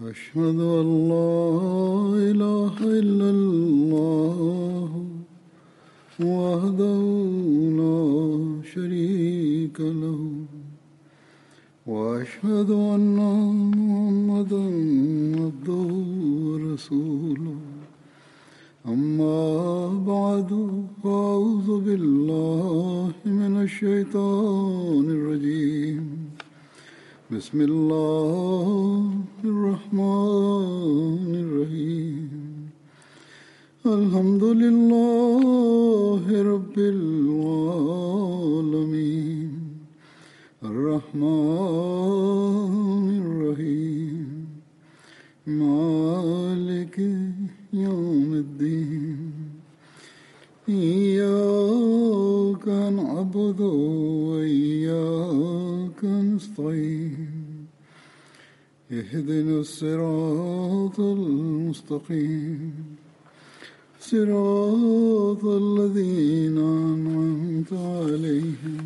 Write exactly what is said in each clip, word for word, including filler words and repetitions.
أشهد أن لا إله إلا الله وحده لا شريك له وأشهد أن محمدا عبده ورسوله أما بعد أعوذ بالله من الشيطان الرجيم بسم الله الرحمن الرحيم الحمد لله رب العالمين الرحمن الرحيم مالك يوم الدين إياك نعبد وإياك نستعين اهدنا الصراط المستقيم صراط الذين أنعمت عليهم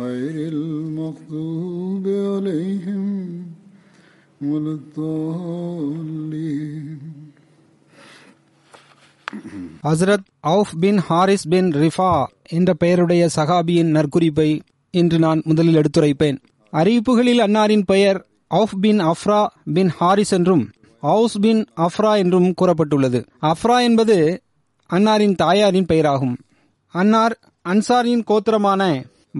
غير المغضوب عليهم ولا الضالين. Hazrat Auf bin Harith bin Rifa என்ற பெயருடைய சஹாபியின் நற்குறிப்பை இன்று நான் முதலில் எடுத்துரைப்பேன். அறிவிப்புகளில் அன்னாரின் பெயர் Auf bin Afra bin Haris என்றும் அவுஸ் பின் அஃப்ரா என்றும் கூறப்பட்டுள்ளது. அஃப்ரா என்பது அன்னாரின் தாயாரின் பெயராகும். அன்னார் அன்சாரின் கோத்திரமான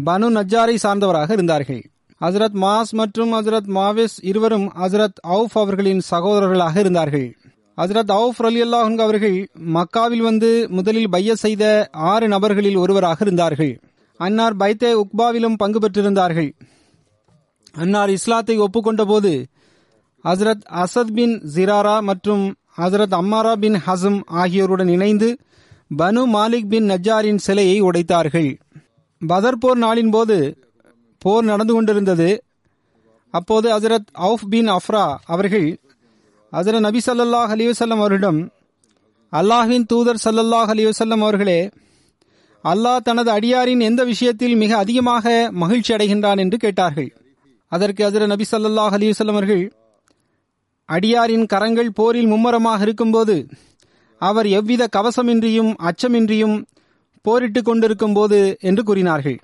பனு நஜ்ஜாரை சார்ந்தவராக இருந்தார்கள். ஹசரத் மாஸ் மற்றும் ஹசரத் மாவிஸ் இருவரும் ஹசரத் அவுஃப் அவர்களின் சகோதரர்களாக இருந்தார்கள். ஹசரத் அவுஃப் ரலியல்லாஹு அன்ஹு அவர்கள் மக்காவில் வந்து முதலில் பைய செய்த ஆறு நபர்களில் ஒருவராக இருந்தார்கள். அன்னார் பைத்தே உக்பாவிலும் பங்கு பெற்றிருந்தார்கள். அன்னார் இஸ்லாத்தை ஒப்புக்கொண்ட போது ஹசரத் அசத் பின் ஜிராரா மற்றும் ஹசரத் அம்மாரா பின் ஹசம் ஆகியோருடன் இணைந்து பனு மாலிக் பின் நஜ்ஜாரின் சிலையை உடைத்தார்கள். பதர் போர் நாளின் போது போர் நடந்து கொண்டிருந்தது. அப்போது ஹசரத் அவுஃப் பின் அஃப்ரா அவர்கள் ஹசரத் நபி ஸல்லல்லாஹு அலைஹி வஸல்லம் அவர்களிடம், அல்லாஹ்வின் தூதர் ஸல்லல்லாஹு அலைஹி வஸல்லம் அவர்களே, அல்லாஹ் தனது அடியாரின் எந்த விஷயத்தில் மிக அதிகமாக மகிழ்ச்சி அடைகின்றான் என்று கேட்டார்கள். அதற்கு ஹசரத் நபி ஸல்லல்லாஹு அலைஹி வஸல்லம் அவர்கள், அடியாரின் கரங்கள் போரில் மும்முரமாக இருக்கும்போது அவர் எவ்வித கவசமின்றியும் அச்சமின்றியும் போரிட்டு கொண்டிருக்கும் போது என்று கூறினார்கள்.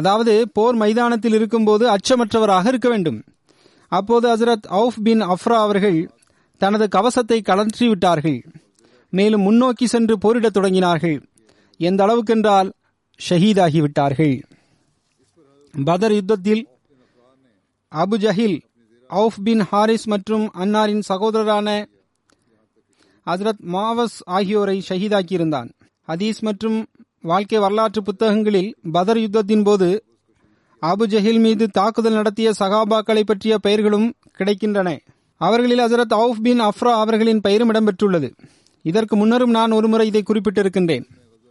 அதாவது போர் மைதானத்தில் இருக்கும்போது அச்சமற்றவராக இருக்க வேண்டும். அப்போது ஹசரத் அவுஃப் பின் அஃப்ரா அவர்கள் தனது கவசத்தை கழற்றிவிட்டார்கள். மேலும் முன்னோக்கி சென்று போரிடத் தொடங்கினார்கள். எந்த அளவுக்கென்றால் ஷஹீதாகிவிட்டார்கள். பதர் யுத்தத்தில் Abu Jahl Auf bin Harith மற்றும் அன்னாரின் சகோதரரான ஹசரத் மாவஸ் ஆகியோரை ஷஹீதாக்கியிருந்தான். ஹதீஸ் மற்றும் வாழ்க்கை வரலாற்று புத்தகங்களில் பதர் யுத்தத்தின் போது அபு ஜஹில் மீது தாக்குதல் நடத்திய சகாபாக்களை பற்றிய பெயர்களும் கிடைக்கின்றன. அவர்களில் ஹசரத் அவுஃப் பின் அஃப்ரா அவர்களின் பெயரும் இடம்பெற்றுள்ளது. இதற்கு முன்னரும் நான் ஒருமுறை இதை குறிப்பிட்டிருக்கின்றேன்.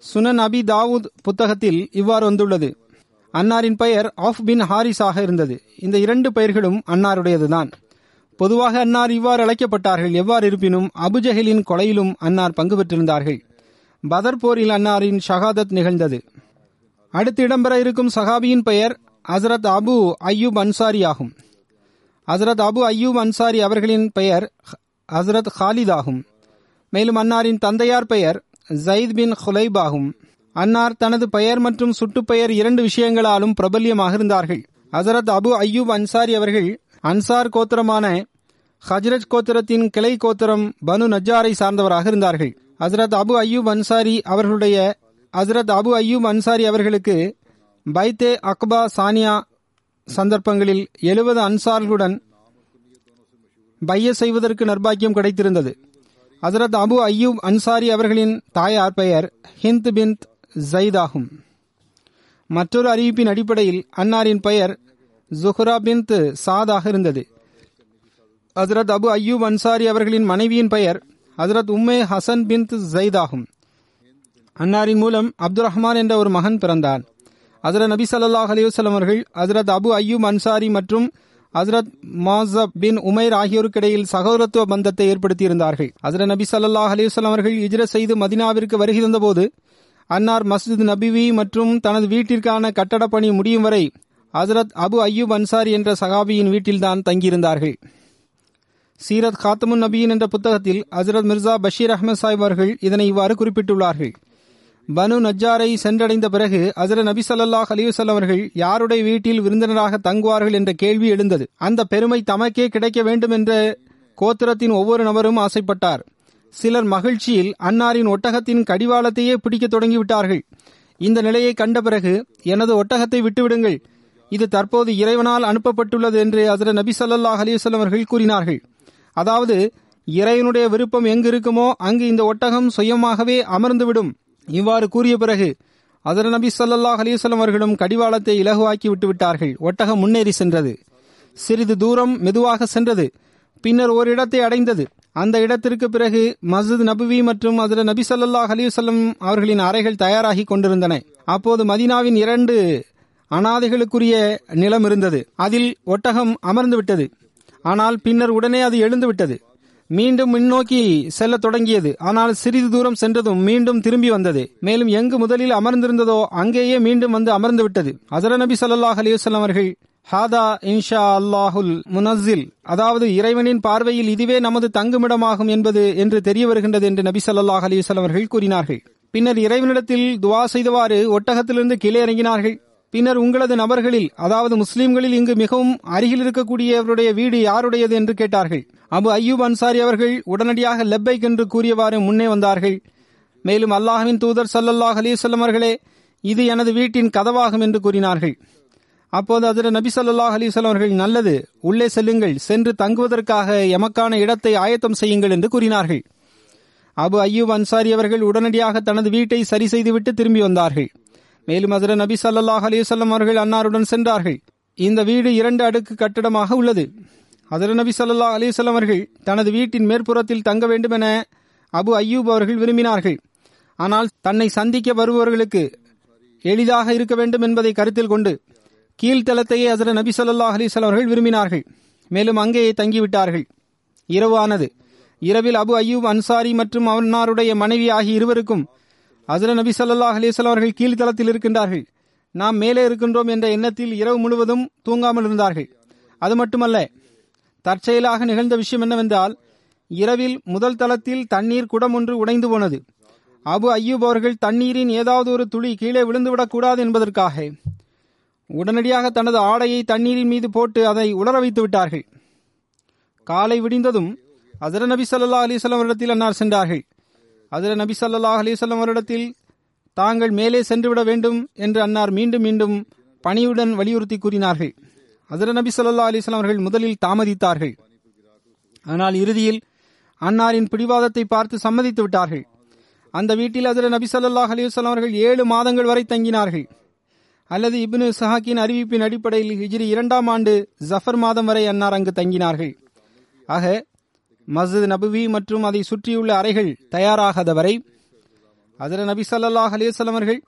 சுனன் அபி தாவூத் புத்தகத்தில் இவ்வாறு வந்துள்ளது. அன்னாரின் பெயர் அவுஃப் பின் ஹாரிஸாக இருந்தது. இந்த இரண்டு பெயர்களும் அன்னாருடையதுதான். பொதுவாக அன்னார் இவ்வாறு அழைக்கப்பட்டார்கள். எவ்வாறு இருப்பினும் அபு ஜஹிலின் கொலையிலும் அன்னார் பங்கு பெற்றிருந்தார்கள். பதர் போரில் அன்னாரின் ஷஹாதத் நிகழ்ந்தது. அடுத்து இடம்பெற இருக்கும் சஹாபியின் பெயர் ஹசரத் அபு அய்யூப் அன்சாரி ஆகும். ஹசரத் அபு அய்யூப் அன்சாரி அவர்களின் பெயர் ஹசரத் ஹாலித் ஆகும். மேலும் அன்னாரின் தந்தையார் பெயர் ஜயீத் பின் ஹுலைப் ஆகும். அன்னார் தனது பெயர் மற்றும் சுட்டுப்பெயர் இரண்டு விஷயங்களாலும் பிரபல்யமாக இருந்தார்கள். ஹசரத் அபு அய்யூப் அன்சாரி அவர்கள் அன்சார் கோத்திரமான ஹஜ்ரஜ் கோத்திரத்தின் கிளை கோத்திரம் பனு நஜ்ஜாரை சார்ந்தவராக இருந்தார்கள். ஹசரத் அபு அய்யூப் அன்சாரி அவர்களுடைய ஹசரத் அபு அய்யூப் அன்சாரி அவர்களுக்கு பைத்தே அக்பா சானியா சந்தர்ப்பங்களில் எழுபது அன்சார்களுடன் பைய செய்வதற்கு நற்பாக்கியம் கிடைத்திருந்தது. ஹசரத் அபு அய்யூப் அன்சாரி அவர்களின் தாயார் பெயர் ஹிந்த் பின்த் ஜயீத் ஆகும். மற்றொரு அறிவிப்பின் அடிப்படையில் அன்னாரின் பெயர் ஜுஹ்ரா பின்த் சாதாக இருந்தது. ஹசரத் அபு அய்யூப் அன்சாரி அவர்களின் மனைவியின் பெயர் ஹசரத் உம்மே ஹசன் பின்த் ஜயீத் ஆகும். அன்னாரின் மூலம் அப்துல் ரஹ்மான் என்ற ஒரு மகன் பிறந்தான். ஹசரத் நபி ஸல்லல்லாஹு அலைஹி வஸல்லம் அவர்கள் ஹசரத் அபு அய்யூப் அன்சாரி மற்றும் ஹசரத் மாஸப் பின் உமைர் ஆகியோருக்கிடையில் சகோதரத்துவ பந்தத்தை ஏற்படுத்தியிருந்தார்கள். ஹசரத் நபி ஸல்லல்லாஹு அலைஹி வஸல்லம் அவர்கள் ஹிஜ்ரத் செய்து மதினாவிற்கு வருகை தந்தபோது அன்னார் மஸ்ஜித் நபிவி மற்றும் தனது வீட்டிற்கான கட்டடப் பணி முடியும் வரை ஹசரத் அபு அய்யூப் அன்சாரி என்ற சஹாபியின் வீட்டில்தான் தங்கியிருந்தார்கள். சீரத் காத்தமுன் நபியின் என்ற புத்தகத்தில் ஹசரத் மிர்சா பஷீர் அஹ்மத் சாஹிப் அவர்கள் இதனை இவ்வாறு குறிப்பிட்டுள்ளார்கள். பனு நஜ்ஜாரை சென்றடைந்த பிறகு ஹசரத் நபி ஸல்லல்லாஹு அலைஹி வஸல்லம் அவர்கள் யாருடைய வீட்டில் விருந்தினராக தங்குவார்கள் என்ற கேள்வி எழுந்தது. அந்த பெருமை தமக்கே கிடைக்க வேண்டும் என்ற கோத்திரத்தின் ஒவ்வொரு நபரும் ஆசைப்பட்டார். சிலர் மகிழ்ச்சியில் அன்னாரின் ஒட்டகத்தின் கடிவாளத்தையே பிடிக்க தொடங்கிவிட்டார்கள். இந்த நிலையை கண்ட பிறகு, எனது ஒட்டகத்தை விட்டுவிடுங்கள், இது தற்போது இறைவனால் அனுப்பப்பட்டுள்ளது என்று ஹசரத் நபி ஸல்லல்லாஹு அலைஹி வஸல்லம் அவர்கள் கூறினார்கள். அதாவது, இறைவனுடைய விருப்பம் எங்கு இருக்குமோ அங்கு இந்த ஒட்டகம் சுயமாகவே அமர்ந்துவிடும். இவ்வாறு கூறிய பிறகு ஹசரத் நபி ஸல்லல்லாஹு அலைஹி வஸல்லம் அவர்களும் கடிவாளத்தை இலகுவாக்கி விட்டுவிட்டார்கள். ஒட்டகம் முன்னேறி சென்றது. சிறிது தூரம் மெதுவாக சென்றது. பின்னர் ஒரு இடத்தை அடைந்தது. அந்த இடத்திற்கு பிறகு மஸ்ஜித் நபவி மற்றும் ஹஜ்ரத் நபி ஸல்லல்லாஹு அலைஹி வஸல்லம் அவர்களின் அறைகள் தயாராகி கொண்டிருந்தன. அப்போது மதீனாவின் இரண்டு அனாதைகளுக்குரிய நிலம் இருந்தது. அதில் ஒட்டகம் அமர்ந்து விட்டது. ஆனால் பின்னர் உடனே அது எழுந்துவிட்டது. மீண்டும் முன்னோக்கி செல்ல தொடங்கியது. ஆனால் சிறிது தூரம் சென்றதும் மீண்டும் திரும்பி வந்தது. மேலும் எங்கு முதலில் அமர்ந்திருந்ததோ அங்கேயே மீண்டும் வந்து அமர்ந்து விட்டது. ஹஜ்ரத் நபி ஸல்லல்லாஹு அலைஹி வஸல்லம் அவர்கள், ஹாதா இன்ஷா அல்லாஹுல் முனஸ்ஸில், அதாவது இறைவனின் பார்வையில் இதுவே நமது தங்குமிடமாகும் என்பது என்று தெரிய வருகின்றது என்று நபி ஸல்லல்லாஹு அலைஹி வஸல்லம் அவர்கள் கூறினார்கள். பின்னர் இறைவனிடத்தில் துவா செய்தவாறு ஒட்டகத்திலிருந்து கீழே இறங்கினார்கள். பின்னர், உங்களது நபர்களில், அதாவது முஸ்லீம்களில் இங்கு மிகவும் அருகில் இருக்கக்கூடியவருடைய வீடு யாருடையது என்று கேட்டார்கள். அபு அய்யூப் அன்சாரி அவர்கள் உடனடியாக லப்பைக் என்று கூறியவாறு முன்னே வந்தார்கள். மேலும், அல்லாஹ்வின் தூதர் ஸல்லல்லாஹு அலைஹி வஸல்லம் அவர்களே, இது எனது வீட்டின் கதவாகும் என்று கூறினார்கள். அப்போது ஹஜ்ரத் நபி ஸல்லல்லாஹு அலைஹி வஸல்லம் அவர்கள், நல்லது, உள்ளே செல்லுங்கள், சென்று தங்குவதற்காக எமக்கான இடத்தை ஆயத்தம் செய்யுங்கள் என்று கூறினார்கள். அபு அய்யூப் அன்சாரி அவர்கள் உடனடியாக தனது வீட்டை சரி செய்துவிட்டு திரும்பி வந்தார்கள். மேலும் ஹஜ்ரத் நபி ஸல்லல்லாஹு அலைஹி வஸல்லம் அவர்கள் அன்னாருடன் சென்றார்கள். இந்த வீடு இரண்டு அடுக்கு கட்டடமாக உள்ளது. ஹஜ்ரத் நபி ஸல்லல்லாஹு அலைஹி வஸல்லம் அவர்கள் தனது வீட்டின் மேற்புறத்தில் தங்க வேண்டும் என அபு அய்யூப் அவர்கள் விரும்பினார்கள். ஆனால் தன்னை சந்திக்க வருபவர்களுக்கு எளிதாக இருக்க வேண்டும் என்பதை கருத்தில் கொண்டு கீழ்த்தளத்தையே ஹஜ்ரத் நபி ஸல்லல்லாஹு அலைஹி வஸல்லம் அவர்கள் விரும்பினார்கள். மேலும் அங்கேயே தங்கிவிட்டார்கள். இரவு ஆனது. இரவில் அபு அய்யூப் அன்சாரி மற்றும் அவனாருடைய மனைவி ஆகிய இருவருக்கும், ஹஜ்ரத் நபி ஸல்லல்லாஹு அலைஹி வஸல்லம் அவர்கள் கீழ்த்தளத்தில் இருக்கின்றார்கள், நாம் மேலே இருக்கின்றோம் என்ற எண்ணத்தில் இரவு முழுவதும் தூங்காமல் இருந்தார்கள். அது மட்டுமல்ல, தற்செயலாக நிகழ்ந்த விஷயம் என்னவென்றால், இரவில் முதல் தளத்தில் தண்ணீர் குடம் ஒன்று உடைந்து போனது. அபு அய்யூப் அவர்கள் தண்ணீரின் ஏதாவது ஒரு துளி கீழே விழுந்துவிடக்கூடாது என்பதற்காக உடனடியாக தனது ஆடையை தண்ணீரின் மீது போட்டு அதை உலர வைத்து விட்டார்கள். காலை விடிந்ததும் ஹஜ்ரத் நபி ஸல்லல்லாஹு அலைஹி வஸல்லம் அவரிடத்தில் அன்னார் சென்றார்கள். ஹஜ்ரத் நபி ஸல்லல்லாஹு அலைஹி வஸல்லம் அவரிடத்தில் தாங்கள் மேலே சென்றுவிட வேண்டும் என்று அன்னார் மீண்டும் மீண்டும் பணியுடன் வலியுறுத்தி கூறினார்கள். ஹஜ்ரத் நபி ஸல்லல்லாஹு அலைஹி வஸல்லம் அவர்கள் முதலில் தாமதித்தார்கள். ஆனால் இறுதியில் அன்னாரின் பிடிவாதத்தை பார்த்து சம்மதித்து விட்டார்கள். அந்த வீட்டில் ஹஜ்ரத் நபி ஸல்லல்லாஹு அலைஹி வஸல்லம் அவர்கள் ஏழு மாதங்கள் வரை தங்கினார்கள். அல்லது இப்னு சஹாக்கின் அறிவிப்பின் அடிப்படையில் ஹிஜ்ரி இரண்டாம் ஆண்டு ஜஃபர் மாதம் வரை அன்னார் அங்கு தங்கினார்கள். ஆக, மஸ்ஜித் நபவி மற்றும் அதை சுற்றியுள்ள அறைகள் தயாராகாதவரை ஹஜ்ரத் நபி ஸல்லல்லாஹு அலைஹி வஸல்லம் அவர்கள்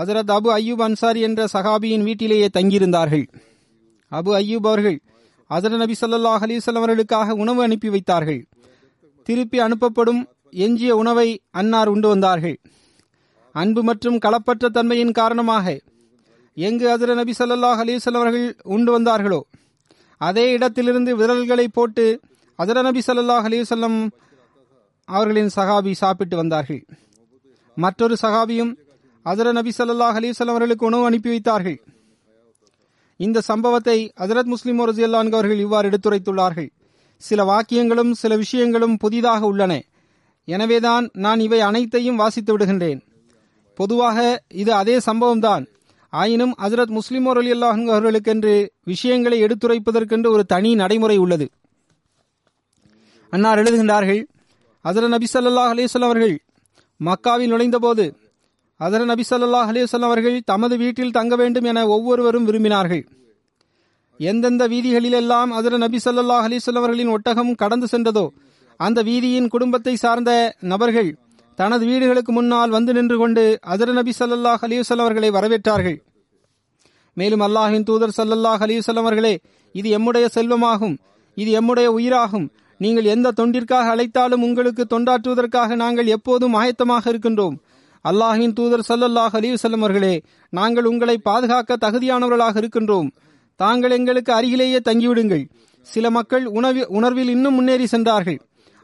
ஹஜ்ரத் அபு அய்யூப் அன்சாரி என்ற சஹாபியின் வீட்டிலேயே தங்கியிருந்தார்கள். அபு அய்யூப் அவர்கள் ஹஜ்ரத் நபி ஸல்லல்லாஹு அலைஹி வஸல்லம் அவர்களுக்காக உணவு அனுப்பி வைத்தார்கள். திருப்பி அனுப்பப்படும் எஞ்சிய உணவை அன்னார் உண்டு வந்தார்கள். அன்பு மற்றும் களப்பற்ற தன்மையின் காரணமாக எங்கு ஹஜ்ரத் நபி ஸல்லல்லாஹு அலைஹி வஸல்லம் அவர்கள் உண்டு வந்தார்களோ அதே இடத்திலிருந்து விரல்களை போட்டு ஹஜ்ரத் நபி ஸல்லல்லாஹு அலைஹி வஸல்லம் அவர்களின் சஹாபி சாப்பிட்டு வந்தார்கள். மற்றொரு சஹாபியும் ஹஜ்ரத் நபி ஸல்லல்லாஹு அலைஹி வஸல்லம் அவர்களுக்கு உணவு அனுப்பி வைத்தார்கள். இந்த சம்பவத்தை ஹஜ்ரத் முஸ்லிம் ரலியல்லாஹு அன்ஹு அவர்கள் இவ்வாறு எடுத்துரைத்துள்ளார்கள். சில வாக்கியங்களும் சில விஷயங்களும் புதிதாக உள்ளன. எனவேதான் நான் இவை அனைத்தையும் வாசித்து விடுகின்றேன். பொதுவாக இது அதே சம்பவம்தான். ஆயினும் ஹஜ்ரத் முஸ்லிம் ரலியல்லாஹு அன்ஹு அவர்களுக்கென்று விஷயங்களை எடுத்துரைப்பதற்கென்று ஒரு தனி நடைமுறை உள்ளது. அன்னார் எழுதுகின்றார்கள், ஹஜ்ரத் நபி ஸல்லல்லாஹு அலைஹி வஸல்லம் அவர்கள் மக்காவில் நுழைந்தபோது ஹஜ்ரத் நபி ஸல்லல்லாஹு அலைஹி வஸல்லம் அவர்கள் தமது வீட்டில் தங்க வேண்டும் என ஒவ்வொருவரும் விரும்பினார்கள். எந்தெந்த வீதிகளிலெல்லாம் ஹஜ்ரத் நபி ஸல்லல்லாஹு அலைஹி வஸல்லம் அவர்களின் ஒட்டகம் கடந்து சென்றதோ அந்த வீதியின் குடும்பத்தை சார்ந்த நபர்கள் தனது வீடுகளுக்கு முன்னால் வந்து நின்று கொண்டு ஹஜ்ரத் நபி ஸல்லல்லாஹு அலைஹி வஸல்லம் அவர்களை வரவேற்றார்கள். மேலும், அல்லாஹ்வின் தூதர் ஸல்லல்லாஹு அலைஹி வஸல்லம் அவர்களே, இது எம்முடைய செல்வமாகும், இது எம்முடைய உயிராகும், நீங்கள் எந்த தொண்டிற்காக அழைத்தாலும் உங்களுக்கு தொண்டாற்றுவதற்காக நாங்கள் எப்போதும் ஆயத்தமாக இருக்கின்றோம். அல்லாஹ்வின் தூதர் ஸல்லல்லாஹு அலைஹி வஸல்லம் அவர்களே, நாங்கள் உங்களை பாதுகாக்க தகுதியானவர்களாக இருக்கின்றோம். தாங்கள் எங்களுக்கு அருகிலேயே தங்கிவிடுங்கள். சில மக்கள் உணர்வில் இன்னும் முன்னேறி சென்றார்கள்.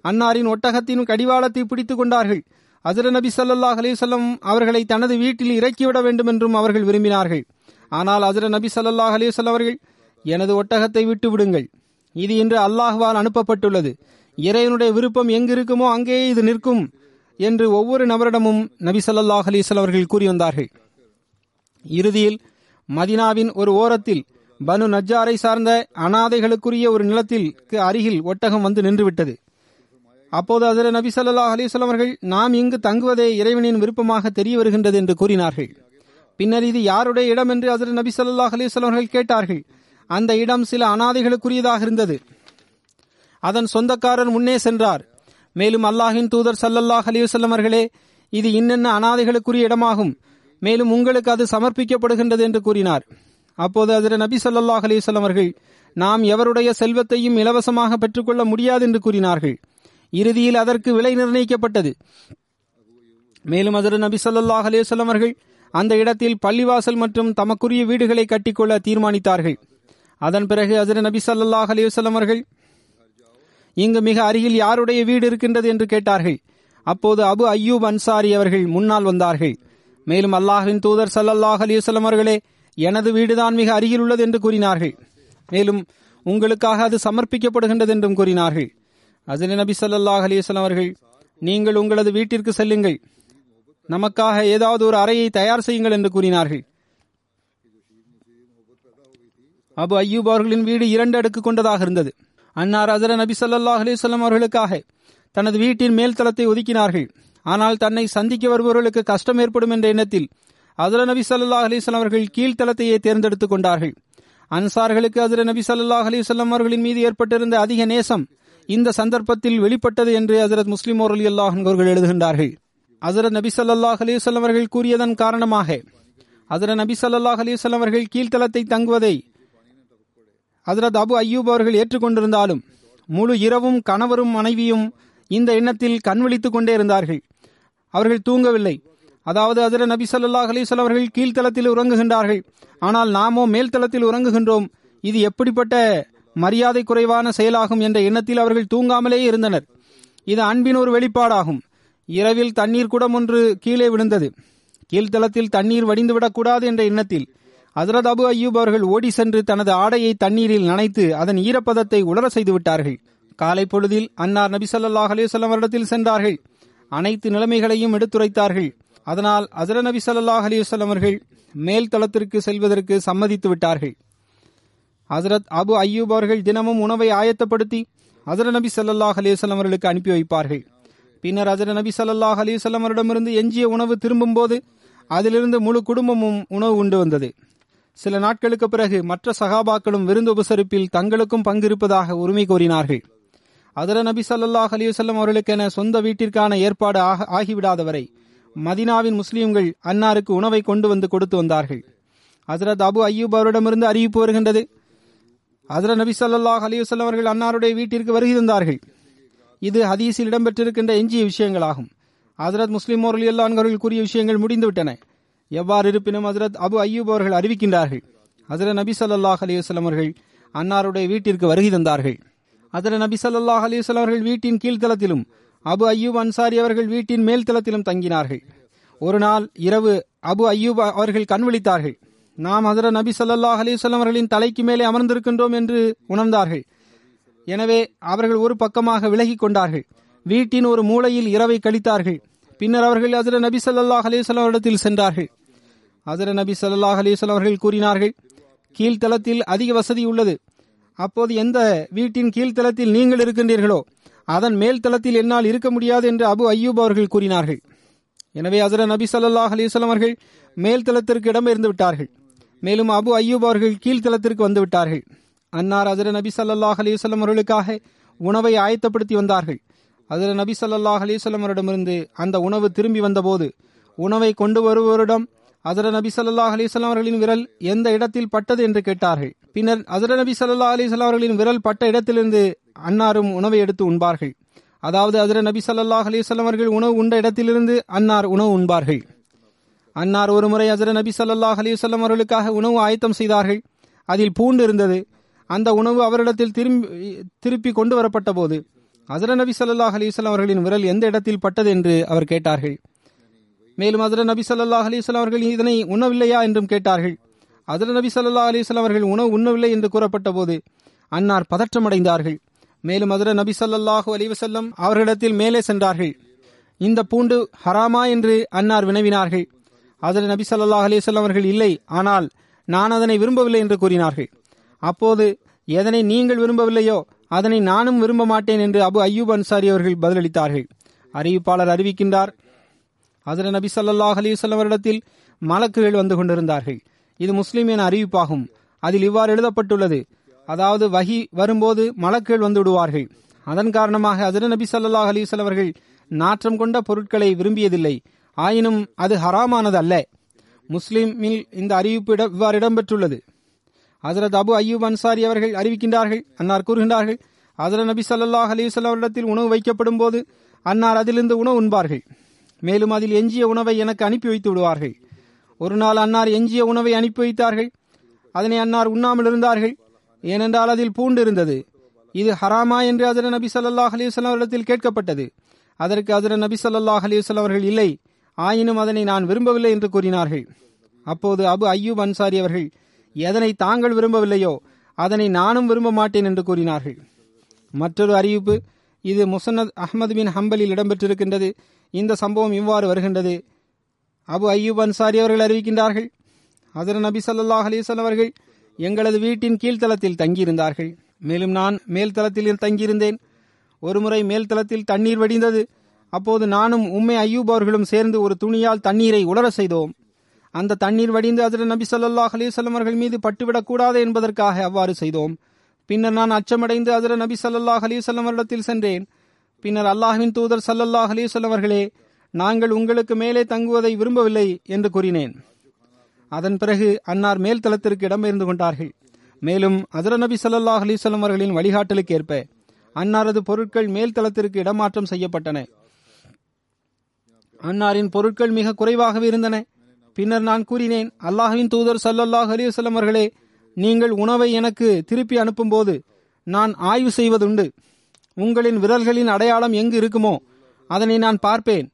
அன்னாரின் ஒட்டகத்தின் கடிவாளத்தை பிடித்துக் கொண்டார்கள். ஹஜ்ரத் நபி ஸல்லல்லாஹு அலைஹி வஸல்லம் அவர்களை தனது வீட்டில் இறக்கிவிட வேண்டும் என்றும் அவர்கள் விரும்பினார்கள். ஆனால் ஹஜ்ரத் நபி ஸல்லல்லாஹு அலைஹி வஸல்லம் அவர்கள், எனது ஒட்டகத்தை விட்டு விடுங்கள், இது இன்று அல்லாஹ்வால் அனுப்பப்பட்டுள்ளது, இறைவனுடைய விருப்பம் எங்கிருக்குமோ அங்கேயே இது நிற்கும் என்று ஒவ்வொரு நபரிடமும் நபி ஸல்லல்லாஹு அலைஹி வஸல்லம் அவர்கள் கூறி வந்தார்கள். இறுதியில் மதினாவின் ஒரு ஓரத்தில் பனு நஜ்ஜாரை சார்ந்த அனாதைகளுக்குரிய ஒரு நிலத்திற்கு அருகில் ஒட்டகம் வந்து நின்றுவிட்டது. அப்போது ஹஜ்ரத் நபி ஸல்லல்லாஹு அலைஹி வஸல்லம் அவர்கள், நாம் இங்கு தங்குவதே இறைவனின் விருப்பமாக தெரிய வருகின்றது என்று கூறினார்கள். பின்னர் இது யாருடைய இடம் என்று ஹஜ்ரத் நபி ஸல்லல்லாஹு அலைஹி வஸல்லம் அவர்கள் கேட்டார்கள். அந்த இடம் சில அனாதைகளுக்குரியதாக இருந்தது. அதன் சொந்தக்காரர் முன்னே சென்றார். மேலும் அல்லாஹின் தூதர் ஸல்லல்லாஹு அலைஹி வஸல்லம் அவர்களே, இது இன்னென்ன அனாதைகளுக்குரிய இடமாகும், மேலும் உங்களுக்கு அது சமர்ப்பிக்கப்படுகின்றது என்று கூறினார். அப்போது ஹஜ்ரத் நபி ஸல்லல்லாஹு அலைஹி வஸல்லம் அவர்கள், நாம் எவருடைய செல்வத்தையும் இலவசமாக பெற்றுக்கொள்ள முடியாது என்று கூறினார்கள். இறுதியில் அதற்கு விலை நிர்ணயிக்கப்பட்டது. மேலும் ஹஜ்ரத் நபி ஸல்லல்லாஹு அலைஹி வஸல்லம் அவர்கள் அந்த இடத்தில் பள்ளிவாசல் மற்றும் தமக்குரிய வீடுகளை கட்டிக்கொள்ள தீர்மானித்தார்கள். அதன் பிறகு ஹஜ்ரத் நபி ஸல்லல்லாஹு அலைஹி வஸல்லம் அவர்கள், இங்கு மிக அருகில் யாருடைய வீடு இருக்கின்றது என்று கேட்டார்கள். அப்போது அபு அய்யூப் அன்சாரி அவர்கள் முன்னால் வந்தார்கள். மேலும் அல்லாஹ்வின் தூதர் ஸல்லல்லாஹு அலைஹி வஸல்லம் அவர்களே, எனது வீடுதான் மிக அருகில் உள்ளது என்று கூறினார்கள். மேலும் உங்களுக்காக அது சமர்ப்பிக்கப்படுகின்றது என்றும் கூறினார்கள். ஹஜ்ரத் நபி ஸல்லல்லாஹு அலைஹி வஸல்லம் அவர்கள், நீங்கள் உங்களது வீட்டிற்கு செல்லுங்கள், நமக்காக ஏதாவது ஒரு அறையை தயார் செய்யுங்கள் என்று கூறினார்கள். அபு அய்யூப் அவர்களின் வீடு இரண்டு அடுக்கு கொண்டதாக இருந்தது. அன்னார் ஹஜ்ரத் நபி ஸல்லல்லாஹு அலைஹி வஸல்லம் அவர்களுக்காக தனது வீட்டின் மேல் தளத்தை ஒதுக்கினார்கள். ஆனால் தன்னை சந்திக்க வருபவர்களுக்கு கஷ்டம் ஏற்படும் என்ற எண்ணத்தில் ஹஜ்ரத் நபி ஸல்லல்லாஹு அலைஹி வஸல்லம் அவர்கள் கீழ்த்தளத்தையே தேர்ந்தெடுத்துக் கொண்டார்கள். அன்சார்களுக்கு ஹஜ்ரத் நபி ஸல்லல்லாஹு அலைஹி வஸல்லம் அவர்களின் மீது ஏற்பட்டிருந்த அதிக நேசம் இந்த சந்தர்ப்பத்தில் வெளிப்பட்டது என்று ஹஜ்ரத் முஸ்லிம் ரலியல்லாஹு அன்ஹு அவர்கள் எழுதுகின்றார்கள். ஹஜ்ரத் நபி ஸல்லல்லாஹு அலைஹி வஸல்லம் அவர்கள் கூறியதன் காரணமாக ஹஜ்ரத் நபி ஸல்லல்லாஹு அலைஹி வஸல்லம் அவர்கள் கீழ்த்தளத்தை தங்குவதை ஹஜ்ரத் அபு அய்யூப் அவர்கள் ஏற்றுக்கொண்டிருந்தாலும் முழு இரவும் கணவரும் மனைவியும் இந்த எண்ணத்தில் கண்விழித்துக் கொண்டே இருந்தார்கள். அவர்கள் தூங்கவில்லை. அதாவது ஹஜ்ரத் நபி ஸல்லல்லாஹு அலைஹி வஸல்லம் அவர்கள் கீழ்த்தளத்தில் உறங்குகின்றார்கள், ஆனால் நாமோ மேல்தளத்தில் உறங்குகின்றோம், இது எப்படிப்பட்ட மரியாதை குறைவான செயலாகும் என்ற எண்ணத்தில் அவர்கள் தூங்காமலே இருந்தனர். இது அன்பின் ஒரு வெளிப்பாடாகும். இரவில் தண்ணீர் குடம் ஒன்று கீழே விழுந்தது. கீழ்த்தளத்தில் தண்ணீர் வடிந்துவிடக்கூடாது என்ற எண்ணத்தில் ஹஜ்ரத் அபு அய்யூப் அவர்கள் ஓடி சென்று தனது ஆடையை தண்ணீரில் நனைத்து அதன் ஈரப்பதத்தை உலர செய்து விட்டார்கள். காலை பொழுதில் அன்னார் நபி ஸல்லல்லாஹு அலைஹி வஸல்லம் அவர்களிடத்தில் சென்றார்கள். அனைத்து நிலைமைகளையும் எடுத்துரைத்தார்கள். அதனால் ஹஜ்ரத் நபி ஸல்லல்லாஹு அலைஹி வஸல்லம் அவர்கள் மேல் தளத்திற்கு செல்வதற்கு சம்மதித்து விட்டார்கள். ஹஜ்ரத் அபு அய்யூப் அவர்கள் தினமும் உணவை ஆயத்தப்படுத்தி ஹஜ்ரத் நபி ஸல்லல்லாஹு அலைஹி வஸல்லம் அவர்களுக்கு அனுப்பி வைப்பார்கள். பின்னர் ஹஜ்ரத் நபி ஸல்லல்லாஹு அலைஹி வஸல்லம் அவரிடமிருந்து எஞ்சிய உணவு திரும்பும் போது அதிலிருந்து முழு குடும்பமும் உணவு உண்டு வந்தது. சில நாட்களுக்கு பிறகு மற்ற சகாபாக்களும் விருந்து உபசரிப்பில் தங்களுக்கும் பங்கிருப்பதாக உரிமை கோரினார்கள். ஹஜ்ரத் நபி ஸல்லல்லாஹு அலைஹி வஸல்லம் அவர்களுக்கென சொந்த வீட்டிற்கான ஏற்பாடு ஆகிவிடாதவரை மதினாவின் முஸ்லீம்கள் அன்னாருக்கு உணவை கொண்டு வந்து கொடுத்து வந்தார்கள். ஹஜ்ரத் அபு அய்யூப் அவரிடமிருந்து அறிவிப்பு வருகின்றது. ஹஜ்ரத் நபி ஸல்லல்லாஹு அலைஹி வஸல்லம் அவர்கள் அன்னாருடைய வீட்டிற்கு வருகை தந்தார்கள். இது ஹதீஸில் இடம்பெற்றிருக்கின்ற எஞ்சிய விஷயங்களாகும். ஹஜ்ரத் முஸ்லிம் ரலியல்லாஹு அன்ஹு அவர்கள் கூறிய விஷயங்கள் முடிந்துவிட்டன. எவ்வாறு இருப்பினும் ஹஜ்ரத் அபு அய்யூப் அவர்கள் அறிவிக்கின்றார்கள், ஹஜ்ரத் நபி ஸல்லல்லாஹு அலைஹி வஸல்லம் அவர்கள் அன்னாருடைய வீட்டிற்கு வருகை தந்தார்கள். ஹஜ்ரத் நபி ஸல்லல்லாஹு அலைஹி வஸல்லம் அவர்கள் வீட்டின் கீழ்த்தளத்திலும் அபு அய்யூப் அன்சாரி அவர்கள் வீட்டின் மேல் தளத்திலும் தங்கினார்கள். ஒரு நாள் இரவு அபு அய்யூப் அவர்கள் கண்விழித்தார்கள். நாம் ஹஜ்ரத் நபி ஸல்லல்லாஹு அலைஹி வஸல்லம் அவர்களின் தலைக்கு மேலே அமர்ந்திருக்கின்றோம் என்று உணர்ந்தார்கள். எனவே அவர்கள் ஒரு பக்கமாக விலகி கொண்டார்கள். வீட்டின் ஒரு மூலையில் இரவை கழித்தார்கள். பின்னர் அவர்கள் ஹஜ்ரத் நபி ஸல்லல்லாஹு அலைஹி வஸல்லம் இடத்தில் சென்றார்கள். ஹஜ்ரத் நபி ஸல்லல்லாஹு அலைஹி வஸல்லம் அவர்கள் கூறினார்கள், கீழ்த்தளத்தில் அதிக வசதி உள்ளது. அப்போது எந்த வீட்டின் கீழ்த்தளத்தில் நீங்கள் இருக்கின்றீர்களோ அதன் மேல் தளத்தில் என்னால் இருக்க முடியாது என்று அபு அய்யூப் அவர்கள் கூறினார்கள். எனவே ஹஜ்ரத் நபி ஸல்லல்லாஹு அலைஹி வஸல்லம் அவர்கள் மேல் தளத்திற்கு இடம் இருந்து விட்டார்கள். மேலும் அபு அய்யூப் அவர்கள் கீழ்த்தளத்திற்கு வந்துவிட்டார்கள். அன்னார் ஹஜ்ரத் நபி ஸல்லல்லாஹு அலைஹி வஸல்லம் அவர்களுக்காக உணவை ஆயத்தப்படுத்தி வந்தார்கள். ஹஜ்ரத் நபி ஸல்லல்லாஹு அலைஹி வஸல்லம் அவரிடமிருந்து அந்த உணவு திரும்பி வந்தபோது உணவை கொண்டு வருவோரிடம் ஹஜ்ரத் நபி ஸல்லல்லாஹு அலைஹி வஸல்லம் அவர்களின் விரல் எந்த இடத்தில் பட்டது என்று கேட்டார்கள். பின்னர் ஹஜ்ரத் நபி ஸல்லல்லாஹு அலைஹி வஸல்லம் அவர்களின் விரல் பட்ட இடத்திலிருந்து அன்னாரும் உணவை எடுத்து உண்பார்கள். அதாவது ஹஜ்ரத் நபி ஸல்லல்லாஹு அலைஹி வஸல்லம் அவர்கள் உணவு உண்ட இடத்திலிருந்து அன்னார் உணவு உண்பார்கள். அன்னார் ஒருமுறை ஹஜ்ரத் நபி ஸல்லல்லாஹு அலைஹி வஸல்லம் அவர்களுக்காக உணவு ஆயத்தம் செய்தார்கள். அதில் பூண்டு இருந்தது. அந்த உணவு அவரிடத்தில் திரும்பி திருப்பி கொண்டு வரப்பட்ட போது ஹஸ்ர நபி ஸல்லல்லாஹு அலைஹி வஸல்லம் அவர்களின் விரல் எந்த இடத்தில் பட்டது என்று அவர் கேட்டார்கள். மேலும் ஹஸ்ர நபி ஸல்லல்லாஹு அலைஹி வஸல்லம் அவர்கள் இதனை உண்ணவில்லையா என்றும் கேட்டார்கள். ஹஸ்ர நபி ஸல்லல்லாஹு அலைஹி வஸல்லம் அவர்கள் உணவு உண்ணவில்லை என்று கூறப்பட்ட போது அன்னார் பதற்றமடைந்தார்கள். மேலும் ஹஸ்ர நபி ஸல்லல்லாஹு அலைஹி வஸல்லம் அவர்களிடத்தில் மேலே சென்றார்கள். இந்த பூண்டு ஹராமா என்று அன்னார் வினவினார்கள். ஹஸ்ர நபி ஸல்லல்லாஹு அலைஹி வஸல்லம் அவர்கள் இல்லை, ஆனால் நான் அதனை விரும்பவில்லை என்று கூறினார்கள். அப்போது எதனை நீங்கள் விரும்பவில்லையோ அதனை நானும் விரும்ப மாட்டேன் என்று அபு அய்யூப் அன்சாரி அவர்கள் பதிலளித்தார்கள். அறிவிப்பாளர் அறிவிக்கின்றார், ஹஸ்ர நபி ஸல்லல்லாஹு அலைஹி வஸல்லம் அவரிடத்தில் மலக்குகள் வந்து கொண்டிருந்தார்கள். இது முஸ்லிம் என அறிவிப்பாகும். அதில் இவ்வாறு எழுதப்பட்டுள்ளது, அதாவது வஹி வரும்போது மலக்குகள் வந்து விடுவார்கள். அதன் காரணமாக ஹஸ்ர நபி ஸல்லல்லாஹு அலைஹி வஸல்லம் அவர்கள் நாற்றம் கொண்ட பொருட்களை விரும்பியதில்லை. ஆயினும் அது ஹராமானது அல்ல. முஸ்லிமில் இந்த அறிவிப்பு இடம் இவ்வாறு இடம்பெற்றுள்ளது. ஹஸ்ரத் அபு அய்யூப் அன்சாரி அவர்கள் அறிவிக்கின்றார்கள், அன்னார் கூறுகின்றார்கள், ஹஸ்ர நபி ஸல்லல்லாஹு அலைஹி வஸல்லம் அவரிடத்தில் உணவு வைக்கப்படும் போது அன்னார் அதிலிருந்து உணவு உண்பார்கள். மேலும் அதில் எஞ்சிய உணவை எனக்கு அனுப்பி வைத்து விடுவார்கள். ஒரு நாள் அன்னார் எஞ்சிய உணவை அனுப்பி வைத்தார்கள். அதனை அன்னார் உண்ணாமல் இருந்தார்கள். ஏனென்றால் அதில் பூண்டு இருந்தது. இது ஹராமா என்று ஹஸ்ர நபி ஸல்லல்லாஹு அலைஹி வஸல்லம் அவரிடத்தில் கேட்கப்பட்டது. அதற்கு ஹஸ்ர நபி ஸல்லல்லாஹு அலைஹி வஸல்லம் அவர்கள் இல்லை, ஆயினும் அதனை நான் விரும்பவில்லை என்று கூறினார்கள். அப்போது அபு அய்யூப் அன்சாரி அவர்கள் எதனை தாங்கள் விரும்பவில்லையோ அதனை நானும் விரும்ப மாட்டேன் என்று கூறினார்கள். மற்றொரு அறிவிப்பு, இது முஸன்னத் அஹ்மது பின் ஹம்பலில் இடம்பெற்றிருக்கின்றது. இந்த சம்பவம் இவ்வாறு வருகின்றது. அபு அய்யூப் அன்சாரி அவர்கள் அறிவிக்கின்றார்கள், ஹஸ்ர நபி ஸல்லல்லாஹு அலைஹி வஸல்லம் அவர்கள் எங்களது வீட்டின் கீழ்த்தளத்தில் தங்கியிருந்தார்கள். மேலும் நான் மேல்தளத்தில் தங்கியிருந்தேன். ஒருமுறை மேல்தளத்தில் தண்ணீர் வடிந்தது. அப்போது நானும் உம்மே அய்யூப் அவர்களும் சேர்ந்து ஒரு துணியால் தண்ணீரை உலர செய்தோம். அந்த தண்ணீர் வடிந்து ஹஸ்ர நபி ஸல்லல்லாஹு அலைஹி வஸல்லம் அவர்கள் மீது பட்டுவிடக்கூடாது என்பதற்காக அவ்வாறு செய்தோம். பின்னர் நான் அச்சமடைந்து ஹஸ்ர நபி ஸல்லல்லாஹு அலைஹி வஸல்லம் அவரிடத்தில் சென்றேன். பின்னர் அல்லாஹ்வின் தூதர் ஸல்லல்லாஹு அலைஹி வஸல்லம் அவர்களே, நாங்கள் உங்களுக்கு மேலே தங்குவதை விரும்பவில்லை என்று கூறினேன். அதன் பிறகு அன்னார் மேல்தளத்திற்கு இடம்பெயர்ந்து கொண்டார்கள். மேலும் ஹஸ்ர நபி ஸல்லல்லாஹு அலைஹி வஸல்லம் அவர்களின் வழிகாட்டலுக்கு ஏற்ப அன்னாரது பொருட்கள் மேல்தளத்திற்கு இடமாற்றம் செய்யப்பட்டன. அன்னாரின் பொருட்கள் மிக குறைவாகவே இருந்தன. பின்னர் நான் கூறினேன், அல்லாஹ்வின் தூதர் ஸல்லல்லாஹு அலைஹி வஸல்லம் அவர்களே, நீங்கள் உணவை எனக்கு திருப்பி அனுப்பும் போது நான் ஆய்வு செய்வதுண்டு. உங்களின் விரல்களின் அடையாளம் எங்கு இருக்குமோ அதனை நான் பார்ப்பேன்.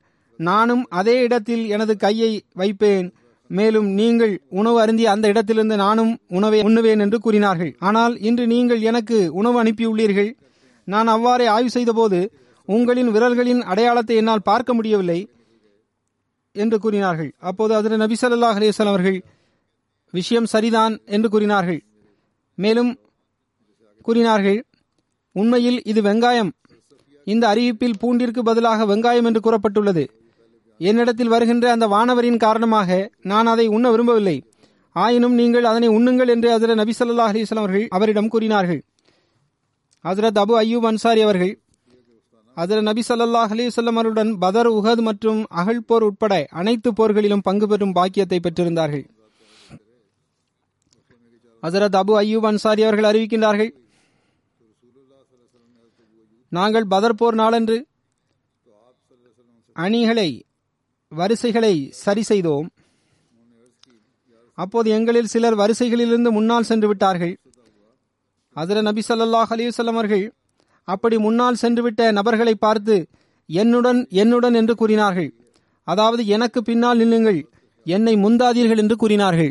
நானும் அதே இடத்தில் எனது கையை வைப்பேன். மேலும் நீங்கள் உணவு அருந்திய அந்த இடத்திலிருந்து நானும் உணவை உண்ணுவேன் என்று கூறினார்கள். ஆனால் இன்று நீங்கள் எனக்கு உணவு அனுப்பியுள்ளீர்கள். நான் அவ்வாறே ஆய்வு செய்தபோது உங்களின் விரல்களின் அடையாளத்தை என்னால் பார்க்க முடியவில்லை என்று கூறினார்கள். அப்போது ஹஸ்ரத் நபி ஸல்லல்லாஹு அலைஹி வஸல்லம் அவர்கள் விஷயம் சரிதான் என்று கூறினார்கள். மேலும் கூறினார்கள், உண்மையில் இது வெங்காயம். இந்த அறிவிப்பில் பூண்டிற்கு பதிலாக வெங்காயம் என்று கூறப்பட்டுள்ளது. என்னிடத்தில் வருகின்ற அந்த வானவரின் காரணமாக நான் அதை உண்ண விரும்பவில்லை. ஆயினும் நீங்கள் அதனை உண்ணுங்கள் என்று ஹஸ்ரத் நபி ஸல்லல்லாஹு அலைஹி வஸல்லம் அவர்கள் அவரிடம் கூறினார்கள். ஹஸ்ரத் அபு அய்யூப் அன்சாரி அவர்கள் ஹஸ்ரத் நபி ஸல்லல்லாஹு அலைஹி வஸல்லம் அவருடன் பதர், உஹத் மற்றும் அகல் போர் உட்பட அனைத்து போர்களிலும் பங்கு பெறும் பாக்கியத்தை பெற்றிருந்தார்கள். ஹஸ்ரத் அபு அய்யூப் அன்சாரி அவர்கள் அறிவிக்கின்றார்கள், நாங்கள் பதர் போர் நாளன்று அணிகளை வரிசைகளை சரி செய்தோம். அப்போது எங்களில் சிலர் வரிசைகளிலிருந்து முன்னால் சென்று விட்டார்கள். ஹஸ்ர நபி ஸல்லல்லாஹு அலைஹி வஸல்லம் அவர்கள் அப்படி முன்னால் சென்றுவிட்ட நபர்களை பார்த்து என்னுடன் என்னுடன் என்று கூறினார்கள். அதாவது எனக்கு பின்னால் நில்லுங்கள், என்னை முந்தாதீர்கள் என்று கூறினார்கள்.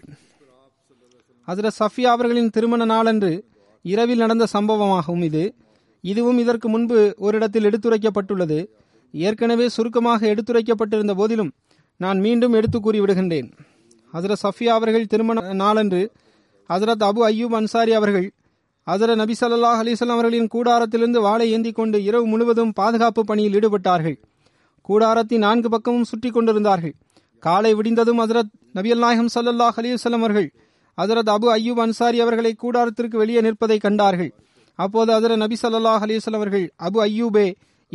ஹஸ்ரத் சஃபியா அவர்களின் திருமண நாளன்று இரவில் நடந்த சம்பவமாகும் இது. இதுவும் இதற்கு முன்பு ஒரு இடத்தில் எடுத்துரைக்கப்பட்டுள்ளது. ஏற்கனவே சுருக்கமாக எடுத்துரைக்கப்பட்டிருந்த போதிலும் நான் மீண்டும் எடுத்து கூறிவிடுகின்றேன். ஹஸ்ரத் சஃபியா அவர்கள் திருமண நாளன்று ஹஸ்ரத் அபு அய்யூப் அன்சாரி அவர்கள் ஹஸ்ரத் நபி ஸல்லல்லாஹு அலைஹி வஸல்லம் அவர்களின் கூடாரத்திலிருந்து வாளை ஏந்தி கொண்டு இரவு முழுவதும் பாதுகாப்பு பணியில் ஈடுபட்டார்கள். கூடாரத்தின் நான்கு பக்கமும் சுற்றி கொண்டிருந்தார்கள். காலை விடிந்ததும் ஹஸ்ரத் நபியல் நாயகம் ஸல்லல்லாஹு அலைஹி வஸல்லம் அவர்கள் ஹஸ்ரத் அபு அய்யூப் அன்சாரி அவர்களை கூடாரத்திற்கு வெளியே நிற்பதை கண்டார்கள். அப்போது ஹஸ்ரத் நபி ஸல்லல்லாஹு அலைஹி வஸல்லம் அவர்கள், அபு அய்யூபே,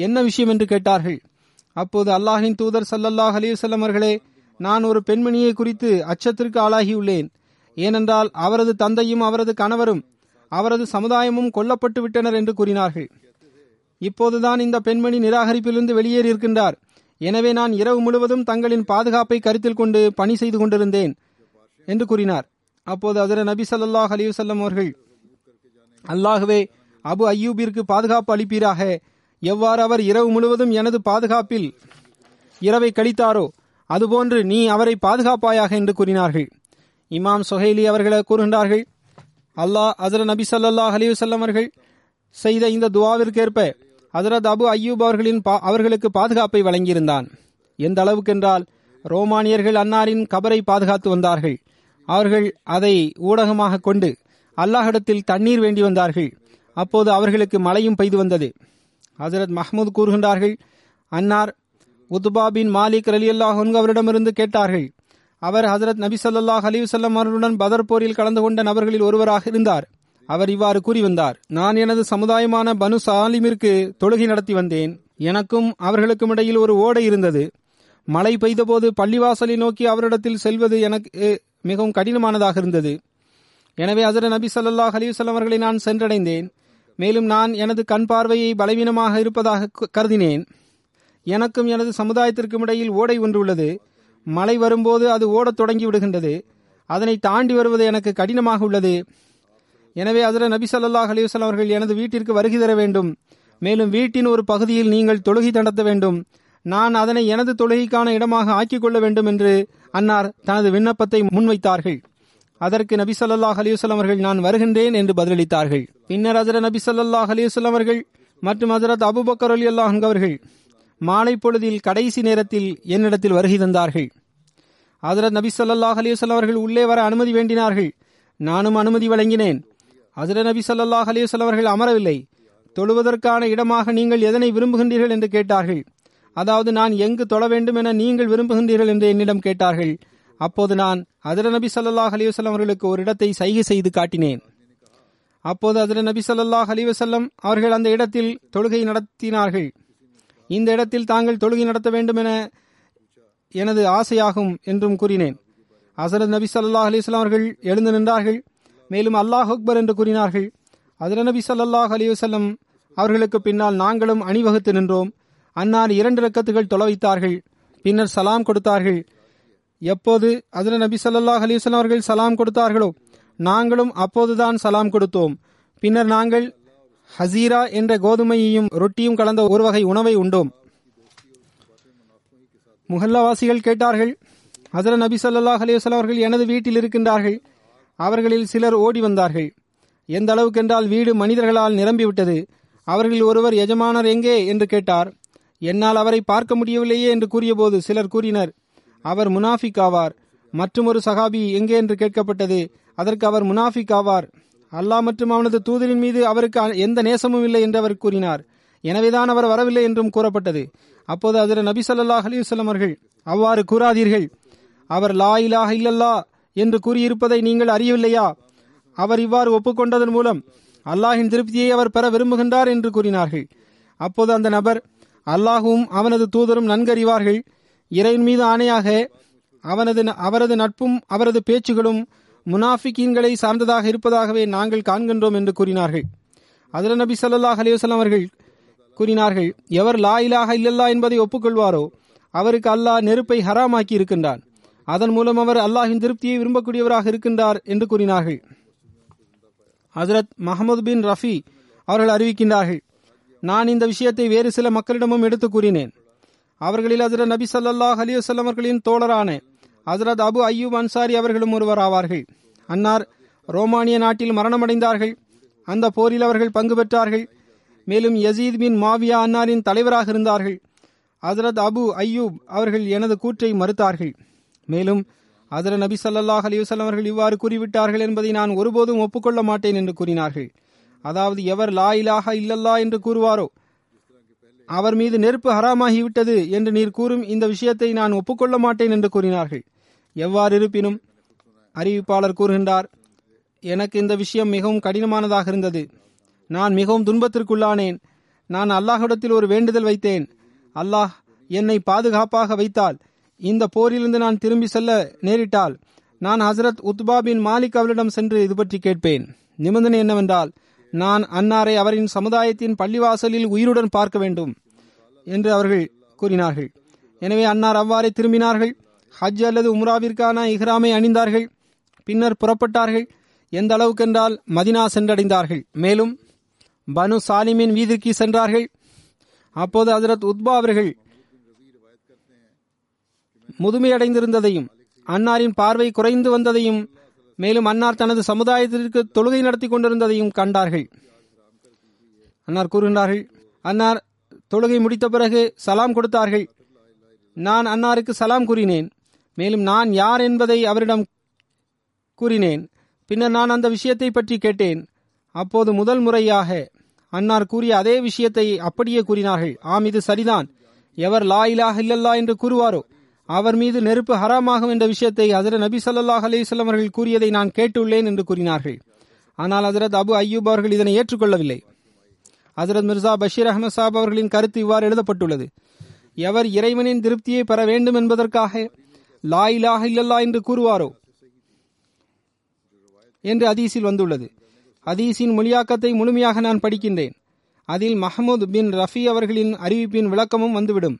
என்ன விஷயம் என்று கேட்டார்கள். அப்போது அல்லாஹின் தூதர் ஸல்லல்லாஹு அலைஹி வஸல்லம் அவர்களே, நான் ஒரு பெண்மணியை குறித்து அச்சத்திற்கு ஆளாகியுள்ளேன். ஏனென்றால் அவரது தந்தையும் அவரது கணவரும் அவரது சமுதாயமும் கொல்லப்பட்டு விட்டனர் என்று கூறினார்கள். இப்போதுதான் இந்த பெண்மணி நிராகரிப்பிலிருந்து வெளியேறி இருக்கின்றார். எனவே நான் இரவு முழுவதும் தங்களின் பாதுகாப்பை கருத்தில் கொண்டு பணி செய்து கொண்டிருந்தேன் என்று கூறினார். அப்போது ஹஸ்ரத் நபி ஸல்லல்லாஹு அலைஹி வஸல்லம் அவர்கள் அல்லாஹ்வே, அபு அய்யூபிற்கு பாதுகாப்பு அளிப்பீராக. எவ்வாறு அவர் இரவு முழுவதும் எனது பாதுகாப்பில் இரவை கழித்தாரோ அதுபோன்று நீ அவரை பாதுகாப்பாயாக என்று கூறினார்கள். இமாம் சுஹைலி அவர்களை கூறுகின்றார்கள், அல்லாஹ் ஹஜ்ரத் நபி ஸல்லல்லாஹு அலைஹி வஸல்லம் அவர்கள் செய்த இந்த துவாவிற்கேற்ப ஹஜ்ரத் அபு அய்யூப் அவர்களின் பா அவர்களுக்கு பாதுகாப்பை வழங்கியிருந்தான். எந்த அளவுக்கென்றால், ரோமானியர்கள் அன்னாரின் கபரை பாதுகாத்து வந்தார்கள். அவர்கள் அதை ஊடகமாக கொண்டு அல்லாஹ்விடத்தில் தண்ணீர் வேண்டி வந்தார்கள். அப்போது அவர்களுக்கு மழையும் பெய்து வந்தது. ஹஜ்ரத் மஹ்மூத் கூறுகின்றார்கள், அன்னார் உத்பா பின் மாலிக் ரலியல்லாஹு அன்ஹு அவரிடமிருந்து கேட்டார்கள். அவர் ஹஜ்ரத் நபி ஸல்லல்லாஹு அலைஹி வஸல்லம் அவர்களுடன் பதர் போரில் கலந்து கொண்ட நபர்களில் ஒருவராக இருந்தார். அவர் இவ்வாறு கூறி வந்தார், நான் எனது சமுதாயமான பனு சாலிமிற்கு தொழுகை நடத்தி வந்தேன். எனக்கும் அவர்களுக்கும் இடையில் ஒரு ஓடை இருந்தது. மழை பெய்தபோது பள்ளிவாசலை நோக்கி அவரிடத்தில் செல்வது எனக்கு மிகவும் கடினமானதாக இருந்தது. எனவே ஹஜ்ரத் நபி ஸல்லல்லாஹு அலைஹி வஸல்லம் அவர்களை நான் சென்றடைந்தேன். மேலும் நான் எனது கண் பார்வையை பலவீனமாக இருப்பதாக கருதினேன். எனக்கும் எனது சமுதாயத்திற்கும் இடையில் ஓடை ஒன்று உள்ளது. மழை வரும்போது அது ஓடத் தொடங்கி விடுகின்றது. அதனை தாண்டி வருவது எனக்கு கடினமாக உள்ளது. எனவே ஹஜ்ரத் நபி ஸல்லல்லாஹு அலைஹி வஸல்லம் அவர்கள் எனது வீட்டிற்கு வருகை தர வேண்டும். மேலும் வீட்டின் ஒரு பகுதியில் நீங்கள் தொழுகை நடத்த வேண்டும். நான் அதனை எனது தொழுகைக்கான இடமாக ஆக்கிக் கொள்ள வேண்டும் என்று அன்னார் தனது விண்ணப்பத்தை முன்வைத்தார்கள். அதற்கு நபி ஸல்லல்லாஹு அலைஹி வஸல்லம் அவர்கள் நான் வருகின்றேன் என்று பதிலளித்தார்கள். பின்னர் ஹஜ்ரத் நபி ஸல்லல்லாஹு அலைஹி வஸல்லம் அவர்கள் மற்றும் ஹஜ்ரத் அபூபக்கர் ரலியல்லாஹு அன்ஹு அவர்கள் மாலை பொழுதில் கடைசி நேரத்தில் என்னிடத்தில் வருகை தந்தார்கள். ஹஜ்ரத் நபி ஸல்லல்லாஹு அலைஹி வஸல்லம் அவர்கள் உள்ளே வர அனுமதி வேண்டினார்கள். நானும் அனுமதி வழங்கினேன். ஹஜ்ரத் நபி ஸல்லல்லாஹு அலைஹி வஸல்லம் அவர்கள் அமரவில்லை. தொழுவதற்கான இடமாக நீங்கள் எதனை விரும்புகின்றீர்கள் என்று கேட்டார்கள். அதாவது, நான் எங்கு தொழ வேண்டும் என நீங்கள் விரும்புகின்றீர்கள் என்று என்னிடம் கேட்டார்கள். அப்போது நான் ஹஜ்ரத் நபி ஸல்லல்லாஹு அலைஹி வஸல்லம் அவர்களுக்கு ஒரு இடத்தை சைகை செய்து காட்டினேன். அப்போது ஹஜ்ரத் நபி ஸல்லல்லாஹு அலைஹி வஸல்லம் அவர்கள் அந்த இடத்தில் தொழுகை நடத்தினார்கள். இந்த இடத்தில் தாங்கள் தொழுகை நடத்த வேண்டும் என எனது ஆசையாகும் என்றும் கூறினேன். ஹஜ்ரத் நபி ஸல்லல்லாஹு அலைஹி வஸல்லம் அவர்கள் எழுந்து நின்றார்கள். மேலும் அல்லாஹ் அக்பர் என்று கூறினார்கள். ஹஜ்ரத் நபி ஸல்லல்லாஹு அலைஹி வஸல்லம் அவர்களுக்கு பின்னால் நாங்களும் அணிவகுத்து நின்றோம். அன்னார் இரண்டு ரக்கத்துகள் தொழ வைத்தார்கள். பின்னர் சலாம் கொடுத்தார்கள். எப்போது ஹஜ்ரத் நபி ஸல்லல்லாஹு அலைஹி வஸல்லம் அவர்கள் சலாம் கொடுத்தார்களோ நாங்களும் அப்போதுதான் சலாம் கொடுத்தோம். பின்னர் நாங்கள் ஹசீரா என்ற கோதுமையையும் ரொட்டியும் கலந்த ஒரு வகை உணவை உண்டோம். முஹல்லாவாசிகள் கேட்டார்கள், ஹஜ்ரத் நபி ஸல்லல்லாஹு அலைஹி வஸல்லம் அவர்கள் எனது வீட்டில் இருக்கின்றார்கள். அவர்களில் சிலர் ஓடி வந்தார்கள். எந்த அளவுக்கென்றால் வீடு மனிதர்களால் நிரம்பிவிட்டது. அவர்களில் ஒருவர், எஜமானர் எங்கே என்று கேட்டார். என்னால் அவரை பார்க்க முடியவில்லையே என்று கூறியபோது சிலர் கூறினர், அவர் முனாஃபிக் ஆவார். மற்றும் ஒரு சஹாபி எங்கே என்று கேட்கப்பட்டது. அதற்கு அவர் முனாஃபிக் ஆவார். அல்லாஹ் மற்றும் அவனது தூதரின் மீது அவருக்கு எந்த நேசமும் இல்லை என்று அவர் கூறினார். எனவேதான் அவர் வரவில்லை என்றும் கூறப்பட்டது. அப்போது ஹஜ்ரத் நபி ஸல்லல்லாஹு அலைஹி வஸல்லம் அவர்கள், அவ்வாறு கூறாதீர்கள். அவர் லா இலாஹ இல்லல்லாஹ் என்று கூறியிருப்பதை நீங்கள் அறியவில்லையா? அவர் இவ்வாறு ஒப்புக்கொண்டதன் மூலம் அல்லாஹின் திருப்தியை அவர் பெற விரும்புகின்றார் என்று கூறினார்கள். அப்போது அந்த நபர், அல்லாஹுவும் அவனது தூதரும் நன்கறிவார்கள். இறைவன் மீது ஆணையாக, அவனது அவரது நட்பும் அவரது பேச்சுகளும் முனாஃபிகீன்களை சார்ந்ததாக இருப்பதாகவே நாங்கள் காண்கின்றோம் என்று கூறினார்கள். ஹஜ்ரத் நபி ஸல்லல்லாஹு அலைஹி வஸல்லம் அவர்கள் கூறினார்கள், எவர் லா இலாஹ இல்லல்லாஹ் என்பதை ஒப்புக்கொள்வாரோ அவருக்கு அல்லாஹ் நெருப்பை ஹராமாக்கி இருக்கின்றான். அதன் மூலம் அவர் அல்லாஹின் திருப்தியை விரும்பக்கூடியவராக இருக்கின்றார் என்று கூறினார்கள். ஹஜ்ரத் மஹமது பின் ரஃபி அவர்கள் அறிவிக்கின்றார்கள், நான் இந்த விஷயத்தை வேறு சில மக்களிடமும் எடுத்து கூறினேன். அவர்களில் ஹஜ்ரத் நபி ஸல்லல்லாஹு அலைஹி வஸல்லம் அவர்களின் தோழரான ஹஜ்ரத் அபு அய்யூப் அன்சாரி அவர்களும் ஒருவர் ஆவார்கள். அன்னார் ரோமானிய நாட்டில் மரணமடைந்தார்கள். அந்த போரில் அவர்கள் பங்கு பெற்றார்கள். மேலும் யசீத் பின் மாவியா அன்னாரின் தலைவராக இருந்தார்கள். ஹஜ்ரத் அபு அய்யூப் அவர்கள் எனது கூற்றை மறுத்தார்கள். மேலும் ஹஜ்ரத் நபி ஸல்லல்லாஹு அலைஹி வஸல்லம் அவர்கள் இவ்வாறு கூறிவிட்டார்கள் என்பதை நான் ஒருபோதும் ஒப்புக்கொள்ள மாட்டேன் என்று கூறினார்கள். அதாவது, எவர் லா இலாஹ இல்லல்லாஹ் என்று கூறுவாரோ அவர் மீது நெருப்பு ஹராமாகிவிட்டது என்று நீர் கூறும் இந்த விஷயத்தை நான் ஒப்புக்கொள்ள மாட்டேன் என்று கூறினார்கள். எவ்வாறு இருப்பினும் அறிவிப்பாளர் கூறுகின்றார், எனக்கு இந்த விஷயம் மிகவும் கடினமானதாக இருந்தது. நான் மிகவும் துன்பத்திற்குள்ளானேன். நான் அல்லாஹ்விடத்தில் ஒரு வேண்டுதல் வைத்தேன். அல்லாஹ் என்னை பாதுகாப்பாக வைத்தால், இந்த போரிலிருந்து நான் திரும்பி செல்ல நேரிட்டால், நான் ஹஜ்ரத் உத்பா பின் மாலிக் அவரிடம் சென்று இது பற்றி கேட்பேன். நிபந்தனை என்னவென்றால், நான் அன்னாரை அவரின் சமுதாயத்தின் பள்ளிவாசலில் உயிருடன் பார்க்க வேண்டும் என்று அவர்கள் கூறினார்கள். எனவே அன்னார் அவ்வாறே திரும்பினார்கள். ஹஜ் அல்லது உம்ராவிற்கான இஹ்ராமை அணிந்தார்கள். பின்னர் புறப்பட்டார்கள். எந்த அளவுக்கென்றால் மதினா சென்றடைந்தார்கள். மேலும் பனு சாலிமின் வீதிக்கு சென்றார்கள். அப்போது ஹஜ்ரத் உத்பா அவர்கள் முதுமையடைந்திருந்ததையும் அன்னாரின் பார்வை குறைந்து வந்ததையும் மேலும் அன்னார் தனது சமுதாயத்திற்கு தொழுகை நடத்தி கொண்டிருந்ததையும் கண்டார்கள். அன்னார் கூறுகின்றார்கள், அன்னார் தொழுகை முடித்த பிறகு சலாம் கொடுத்தார்கள். நான் அன்னாருக்கு சலாம் கூறினேன். மேலும் நான் யார் என்பதை அவரிடம் கூறினேன். பின்னர் நான் அந்த விஷயத்தை பற்றி கேட்டேன். அப்போது முதல் முறையாக அன்னார் கூறிய அதே விஷயத்தை அப்படியே கூறினார்கள். ஆம், இது சரிதான். எவர் லா இலாஹ இல்லல்லாஹ் என்று கூறுவாரோ அவர் மீது நெருப்பு ஹராமாகும் என்ற விஷயத்தை ஹஜ்ரத் நபி ஸல்லல்லாஹு அலைஹி வஸல்லம் அவர்கள் கூறியதை நான் கேட்டுள்ளேன் என்று கூறினார்கள். ஆனால் ஹஜ்ரத் அபு அய்யூப் அவர்கள் இதனை ஏற்றுக்கொள்ளவில்லை. ஹஜ்ரத் மிர்சா பஷீர் அஹமது சாஹிப் அவர்களின் கருத்து இவ்வாறு எழுதப்பட்டுள்ளது. எவர் இறைவனின் திருப்தியை பெற வேண்டும் என்பதற்காக லா இலாஹ இல்லல்லாஹ் என்று கூறுவாரோ என்று ஹதீஸில் வந்துள்ளது. ஹதீஸின் மொழியாக்கத்தை முழுமையாக நான் படிக்கின்றேன். அதில் மஹமூத் பின் ரஃபி அவர்களின் அறிவிப்பின் விளக்கமும் வந்துவிடும்.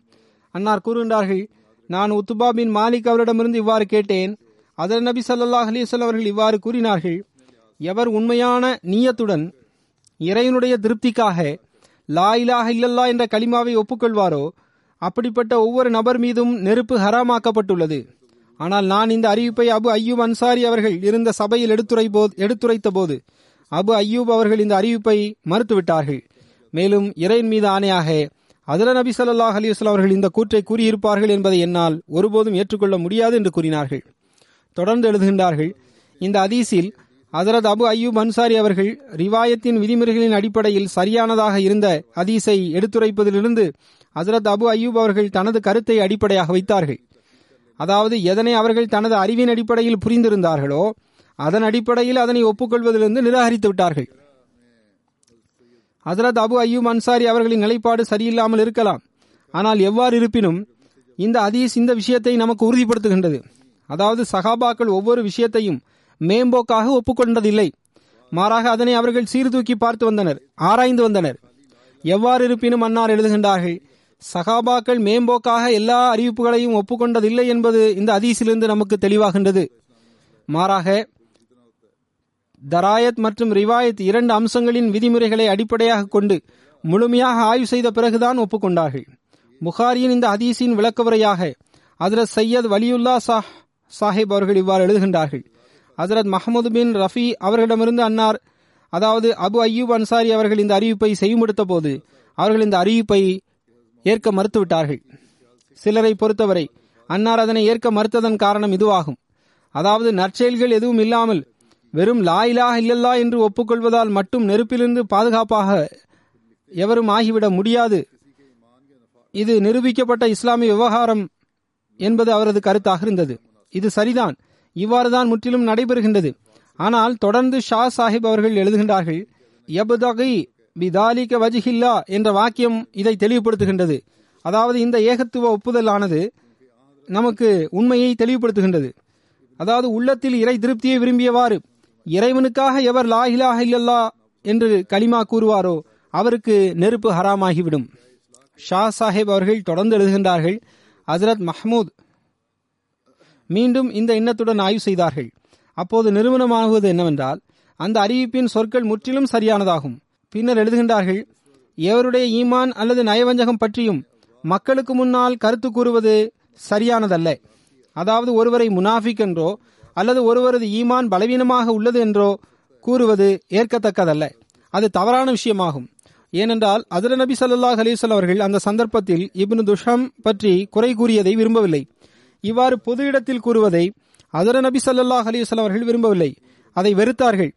அன்னார் கூறுகின்றார்கள், நான் உத்பா பின் மாலிக் அவரிடமிருந்து இவ்வாறு கேட்டேன். ஹஜ்ரத் நபி ஸல்லல்லாஹு அலைஹி வஸல்லம் அவர்கள் இவ்வாறு கூறினார்கள், எவர் உண்மையான நீயத்துடன் இறைவனுடைய திருப்திக்காக லா இலாஹ இல்லல்லாஹ் என்ற கலிமாவை ஒப்புக்கொள்வாரோ அப்படிப்பட்ட ஒவ்வொரு நபர் மீதும் நெருப்பு ஹராமாக்கப்பட்டுள்ளது. ஆனால் நான் இந்த அறிவிப்பை அபு அய்யூப் அன்சாரி அவர்கள் இருந்த சபையில் எடுத்துரைத்த போது அபு அய்யூப் அவர்கள் இந்த அறிவிப்பை மறுத்துவிட்டார்கள். மேலும் இறைவன் மீது ஆணையாக ஹஜ்ரத் நபி ஸல்லல்லாஹு அலைஹி வஸல்லம் அவர்கள் இந்த கூற்றை கூறியிருப்பார்கள் என்பதை என்னால் ஒருபோதும் ஏற்றுக்கொள்ள முடியாது என்று கூறினார்கள். தொடர்ந்து எழுதுகின்றார்கள், இந்த ஹதீஸில் ஹஜ்ரத் அபு அய்யூப் அன்சாரி அவர்கள் ரிவாயத்தின் விதிமுறைகளின் அடிப்படையில் சரியானதாக இருந்த ஹதீஸை எடுத்துரைப்பதிலிருந்து ஹஜ்ரத் அபு அய்யூப் அவர்கள் தனது கருத்தை அடிப்படையாக வைத்தார்கள். அதாவது, எதனை அவர்கள் தனது அறிவின் அடிப்படையில் புரிந்திருந்தார்களோ அதன் அடிப்படையில் அதனை ஒப்புக்கொள்வதிலிருந்து நிராகரித்து விட்டார்கள். ஹஜ்ரத் அபு அய்யூப் அன்சாரி அவர்களின் நிலைப்பாடு சரியில்லாமல் இருக்கலாம். ஆனால் எவ்வாறு இருப்பினும் இந்த ஹதீஸ் இந்த விஷயத்தை நமக்கு உறுதிப்படுத்துகின்றது. அதாவது, சஹாபாக்கள் ஒவ்வொரு விஷயத்தையும் மேம்போக்காக ஒப்புக்கொண்டதில்லை, மாறாக அதனை அவர்கள் சீர்தூக்கி பார்த்து வந்தனர், ஆராய்ந்து வந்தனர். எவ்வாறு இருப்பினும் அன்னார் எழுதுகின்றார்கள், சஹாபாக்கள் மேம்போக்காக எல்லா அறிவிப்புகளையும் ஒப்புக்கொண்டதில்லை என்பது இந்த ஹதீஸிலிருந்து நமக்கு தெளிவாகின்றது. மாறாக தராயத் மற்றும் ரிவாயத் இரண்டு அம்சங்களின் விதிமுறைகளை அடிப்படையாக கொண்டு முழுமையாக ஆய்வு செய்த பிறகுதான் ஒப்புக்கொண்டார்கள். புகாரியின் இந்த ஹதீஸின் விளக்கவுரையாக ஹஜ்ரத் சையத் வலியுல்லா சாஹ் சாஹிப் அவர்கள் இவ்வாறு எழுதுகின்றார்கள். ஹஜ்ரத் மஹமூத் பின் ரஃபி அவர்களிடமிருந்து அன்னார், அதாவது அபு அய்யூப் அன்சாரி அவர்கள் இந்த அறிவிப்பை செய்யும்படுத்த போது அவர்கள் இந்த அறிவிப்பை ஏற்க மறுத்துவிட்டார்கள். சிலரை பொறுத்தவரை அன்னார் அதனை ஏற்க மறுத்ததன் காரணம் இதுவாகும். அதாவது, நற்செயல்கள் எதுவும் இல்லாமல் வெறும் லா இலாஹ இல்லல்லாஹ் என்று ஒப்புக்கொள்வதால் மட்டும் நெருப்பிலிருந்து பாதுகாப்பாக எவரும் ஆகிவிட முடியாது. இது நிரூபிக்கப்பட்ட இஸ்லாமிய விவகாரம் என்பது அவரது கருத்தாக இருந்தது. இது சரிதான், இவ்வாறுதான் முற்றிலும் நடைபெறுகின்றது. ஆனால் தொடர்ந்து ஷா சாஹிப் அவர்கள் எழுதுகின்றார்கள், யபுதகி பிதாலிக வஜிஹில்லா என்ற வாக்கியம் இதை தெளிவுபடுத்துகின்றது. அதாவது, இந்த ஏகத்துவ ஒப்புதலானது நமக்கு உண்மையை தெளிவுபடுத்துகின்றது. அதாவது, உள்ளத்தில் இறை திருப்தியை விரும்பியவாறு இறைவனுக்காக எவர் லா இலாஹ இல்லல்லாஹ் என்று கலிமா கூறுவாரோ அவருக்கு நெருப்பு ஹராமாகிவிடும். ஷா சாஹிப் அவர்கள் தொடர்ந்து எழுதுகின்றார்கள், ஹஜ்ரத் மஹமூத் மீண்டும் இந்த எண்ணத்துடன் ஆய்வு செய்தார்கள். அப்போது நிறுவனமாகுவது என்னவென்றால் அந்த அறிவிப்பின் சொற்கள் முற்றிலும் சரியானதாகும். பின்னர் எழுதுகின்றார்கள், எவருடைய ஈமான் அல்லது நயவஞ்சகம் பற்றியும் மக்களுக்கு முன்னால் கருத்து கூறுவது சரியானதல்ல. அதாவது, ஒருவரை முனாஃபிக் என்றோ அல்லது ஒருவரது ஈமான் பலவீனமாக உள்ளது என்றோ கூறுவது ஏற்கத்தக்கதல்ல. அது தவறான விஷயமாகும். ஏனென்றால் ஹஜ்ரத் நபி ஸல்லல்லாஹு அலைஹி வஸல்லம் அவர்கள் அந்த சந்தர்ப்பத்தில் இப்னு துஷம் பற்றி குறை கூறியதை விரும்பவில்லை. இவ்வாறு பொது இடத்தில் கூறுவதை ஹஜ்ரத் நபி ஸல்லல்லாஹு அலைஹி வஸல்லம் அவர்கள் விரும்பவில்லை, அதை வெறுத்தார்கள்.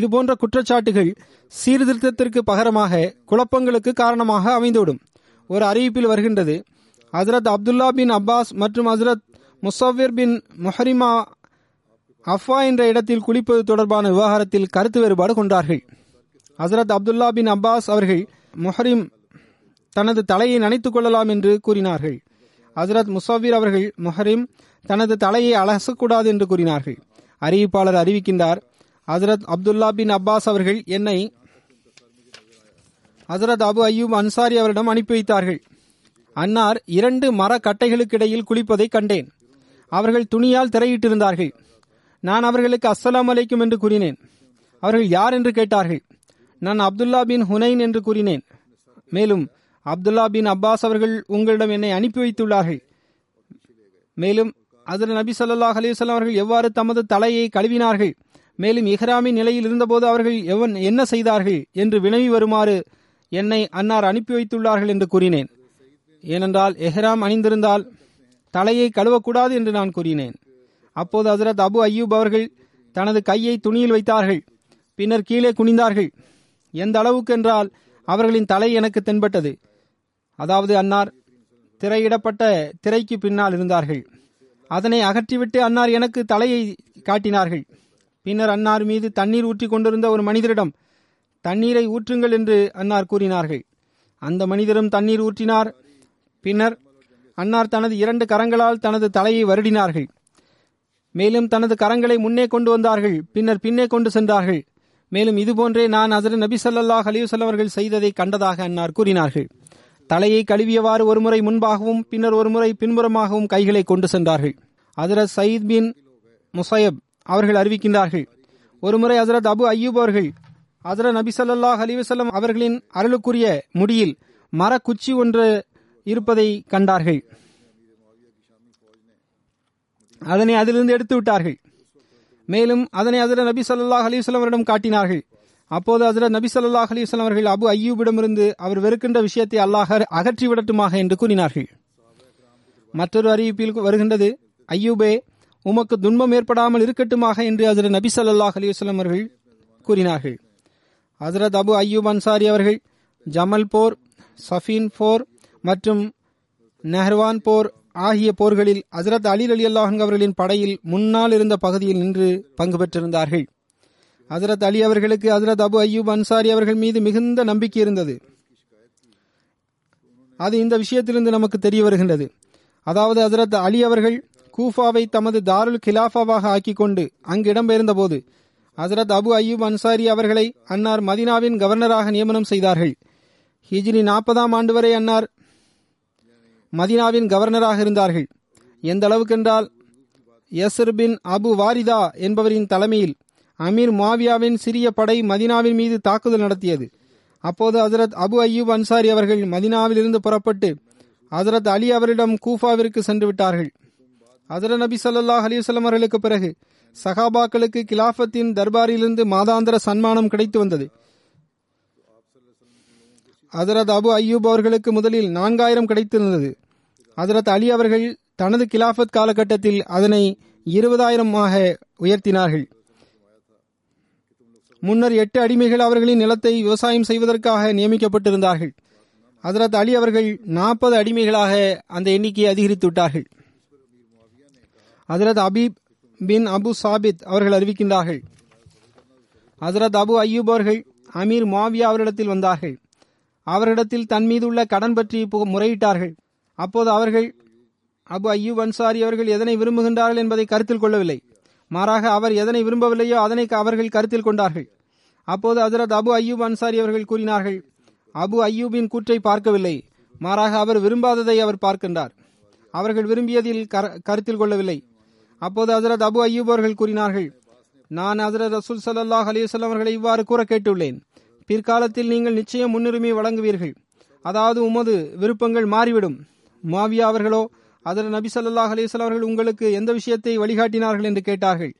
இதுபோன்ற குற்றச்சாட்டுகள் சீர்திருத்தத்திற்கு பகரமாக குழப்பங்களுக்கு காரணமாக அமைந்துவிடும். ஒரு அறிவிப்பில் வருகின்றது, ஹஜ்ரத் அப்துல்லா பின் அப்பாஸ் மற்றும் ஹஜ்ரத் முசவ்விர் பின் முஹரிமா அஃபா என்ற இடத்தில் குளிப்பது தொடர்பான விவகாரத்தில் கருத்து வேறுபாடு கொண்டார்கள். ஹஜ்ரத் அப்துல்லா பின் அப்பாஸ் அவர்கள் முஹரிம் தனது தலையை நனைத்துக் கொள்ளலாம் என்று கூறினார்கள். ஹஜ்ரத் முசவ்விர் அவர்கள் முஹரிம் தனது தலையை அலசக்கூடாது என்று கூறினார்கள். அறிவிப்பாளர் அறிவிக்கின்றார், ஹஜ்ரத் அப்துல்லா பின் அப்பாஸ் அவர்கள் என்னை ஹஜ்ரத் அபு அய்யூப் அன்சாரி அவரிடம் அனுப்பி வைத்தார்கள். அன்னார் இரண்டு மரக்கட்டைகளுக்கிடையில் குளிப்பதை கண்டேன். அவர்கள் துணியால் திரையிட்டிருந்தார்கள். நான் அவர்களுக்கு அஸ்ஸலாம் அலைக்கும் என்று கூறினேன். அவர்கள் யார் என்று கேட்டார்கள். நான் அப்துல்லா பின் ஹுனைன் என்று கூறினேன். மேலும் அப்துல்லா பின் அப்பாஸ் அவர்கள் உங்களிடம் என்னை அனுப்பி வைத்துள்ளார்கள். மேலும் அதில் நபி ஸல்லல்லாஹு அலைஹி வஸல்லம் அவர்கள் எவ்வாறு தமது தலையை கழுவினார்கள், மேலும் இஹ்ராமின் நிலையில் இருந்தபோது அவர்கள் எவன் என்ன செய்தார்கள் என்று வினவி வருமாறு என்னை அன்னார் அனுப்பி வைத்துள்ளார்கள் என்று கூறினேன். ஏனென்றால் எஹ்ராம் அணிந்திருந்தால் தலையை கழுவக்கூடாது என்று நான் கூறினேன். அப்போது ஹஜ்ரத் அபு அய்யூப் அவர்கள் தனது கையை துணியில் வைத்தார்கள், பின்னர் கீழே குனிந்தார்கள். எந்த அளவுக்கு என்றால் அவர்களின் தலை எனக்கு தென்பட்டது. அதாவது அன்னார் திரையிடப்பட்ட திரைக்கு பின்னால் இருந்தார்கள். அதனை அகற்றிவிட்டு அன்னார் எனக்கு தலையை காட்டினார்கள். பின்னர் அன்னார் மீது தண்ணீர் ஊற்றி கொண்டிருந்த ஒரு மனிதரிடம் தண்ணீரை ஊற்றுங்கள் என்று அன்னார் கூறினார்கள். அந்த மனிதரும் தண்ணீர் ஊற்றினார். பின்னர் அன்னார் தனது இரண்டு கரங்களால் தனது தலையை வருடினார்கள். மேலும் தனது கரங்களை முன்னே கொண்டு வந்தார்கள், பின்னர் பின்னே கொண்டு சென்றார்கள். மேலும் இதுபோன்றே நான் ஹஜ்ரத் நபி ஸல்லல்லாஹு அலைஹி வஸல்லம் அவர்கள் செய்ததை கண்டதாக அன்னார் கூறினார்கள். தலையை கழுவியவாறு ஒருமுறை முன்பாகவும் பின்னர் ஒருமுறை பின்புறமாகவும் கைகளை கொண்டு சென்றார்கள். ஹஜ்ரத் சயீத் பின் முஸையப் அவர்கள் அறிவிக்கின்றார்கள், ஒருமுறை ஹஜ்ரத் அபு அய்யூப் அவர்கள் ஹஜ்ரத் நபி ஸல்லல்லாஹு அலைஹி வஸல்லம் அவர்களின் அருளுக்குரிய முடியில் மரக்குச்சி ஒன்று இருப்பதை கண்டார்கள். அதனை அதிலிருந்து எடுத்து விட்டார்கள். மேலும் அதனை ஹஜ்ரத் நபி ஸல்லல்லாஹு அலைஹி வஸல்லம் அவரிடம் காட்டினார்கள். அப்போது ஹஜ்ரத் நபி ஸல்லல்லாஹு அலைஹி வஸல்லம் அவர்கள் அபு அய்யூபிடமிருந்து அவர் வெறுக்கின்ற விஷயத்தை அல்லாஹ் அகற்றி விடட்டுமாக என்று கூறினார்கள். மற்றொரு அறிவிப்பில் வருகின்றது, அய்யூபே உமக்கு துன்பம் ஏற்படாமல் இருக்கட்டுமாக என்று ஹஜ்ரத் நபி ஸல்லல்லாஹு அலைஹி வஸல்லம் அவர்கள் கூறினார்கள். ஹஜ்ரத் அபு அய்யூப் அன்சாரி அவர்கள் ஜமல் போர், சஃபீன் போர் மற்றும் நஹ்ரவான் போர் ஆகிய போர்களில் ஹஜ்ரத் அலி ரலியல்லாஹு அன்ஹு அவர்களின் படையில் முன்னால் இருந்த பகுதியில் நின்று பங்கு பெற்றிருந்தார்கள். ஹஜ்ரத் அலி அவர்களுக்கு ஹஜ்ரத் அபு அய்யூப் அன்சாரி அவர்கள் மீது மிகுந்த நம்பிக்கை இருந்தது. அது இந்த விஷயத்திலிருந்து நமக்கு தெரிய வருகின்றது. அதாவது ஹஜ்ரத் அலி அவர்கள் கூஃபாவை தமது தாருல் கிலாஃபாவாக ஆக்கி கொண்டு அங்கு இடம்பெயர்ந்த போது ஹஜ்ரத் அபு அய்யூப் அன்சாரி அவர்களை அன்னார் மதினாவின் கவர்னராக நியமனம் செய்தார்கள். ஹிஜ்ரி நாற்பதாம் ஆண்டு வரை அன்னார் மதினாவின் கவர்னராக இருந்தார்கள். எந்த அளவுக்கென்றால் யஸ்ர் பின் அபு வாரிதா என்பவரின் தலைமையில் அமீர் முஆவியாவின் சிறிய படை மதினாவின் மீது தாக்குதல் நடத்தியது. அப்போது ஹஜ்ரத் அபு அய்யூப் அன்சாரி அவர்கள் மதினாவிலிருந்து புறப்பட்டு ஹஜ்ரத் அலி அவரிடம் கூஃபாவிற்கு சென்று விட்டார்கள். ஹஜ்ரத் நபி ஸல்லல்லாஹு அலைஹி வஸல்லம் அவர்களுக்கு பிறகு சஹாபாக்களுக்கு கிலாஃபத்தின் தர்பாரிலிருந்து மாதாந்திர சன்மானம் கிடைத்து வந்தது. ஹஜ்ரத் அபு அய்யூப் அவர்களுக்கு முதலில் நான்காயிரம் கிடைத்திருந்தது. ஹஜ்ரத் அலி அவர்கள் தனது கிலாஃபத் காலகட்டத்தில் அதனை இருபதாயிரமாக உயர்த்தினார்கள். முன்னர் எட்டு அடிமைகள் அவர்களின் நிலத்தை விவசாயம் செய்வதற்காக நியமிக்கப்பட்டிருந்தார்கள். ஹஜ்ரத் அலி அவர்கள் நாற்பது அடிமைகளாக அந்த எண்ணிக்கையை அதிகரித்து விட்டார்கள். ஹஜ்ரத் அபீப் பின் அபு சாபித் அவர்கள் அறிவிக்கின்றார்கள், ஹஜ்ரத் அபு அய்யூப் அவர்கள் அமீர் முஆவியா அவரிடத்தில் வந்தார்கள். அவரிடத்தில் தன் மீது உள்ள கடன் பற்றி முறையிட்டார்கள். அப்போது அவர்கள் அபு அய்யூப் அன்சாரி அவர்கள் எதனை விரும்புகின்றார்கள் என்பதை கருத்தில் கொள்ளவில்லை, மாறாக அவர் எதனை விரும்பவில்லையோ அதனை அவர்கள் கருத்தில் கொண்டார்கள். அப்போது ஹஜ்ரத் அபு அய்யூப் அன்சாரி அவர்கள் கூறினார்கள், அபு அய்யூபின் கூற்றை பார்க்கவில்லை, மாறாக அவர் விரும்பாததை அவர் பார்க்கின்றார். அவர்கள் விரும்பியதில் கருத்தில் கொள்ளவில்லை. அப்போது ஹஜ்ரத் அபு அய்யூப் அவர்கள் கூறினார்கள், நான் ஹஜ்ரத் ரசூல் ஸல்லல்லாஹு அலைஹி வஸல்லம் அவர்களை இவ்வாறு கூற கேட்டுள்ளேன், பிற்காலத்தில் நீங்கள் நிச்சயம் முன்னுரிமை வழங்குவீர்கள், அதாவது உமது விருப்பங்கள் மாறிவிடும். முஆவியா அவர்களோ ஹஜ்ரத் நபி ஸல்லல்லாஹு அலைஹி வஸல்லம் அவர்கள் உங்களுக்கு எந்த விஷயத்தை வழிகாட்டினார்கள் என்று கேட்டார்கள்.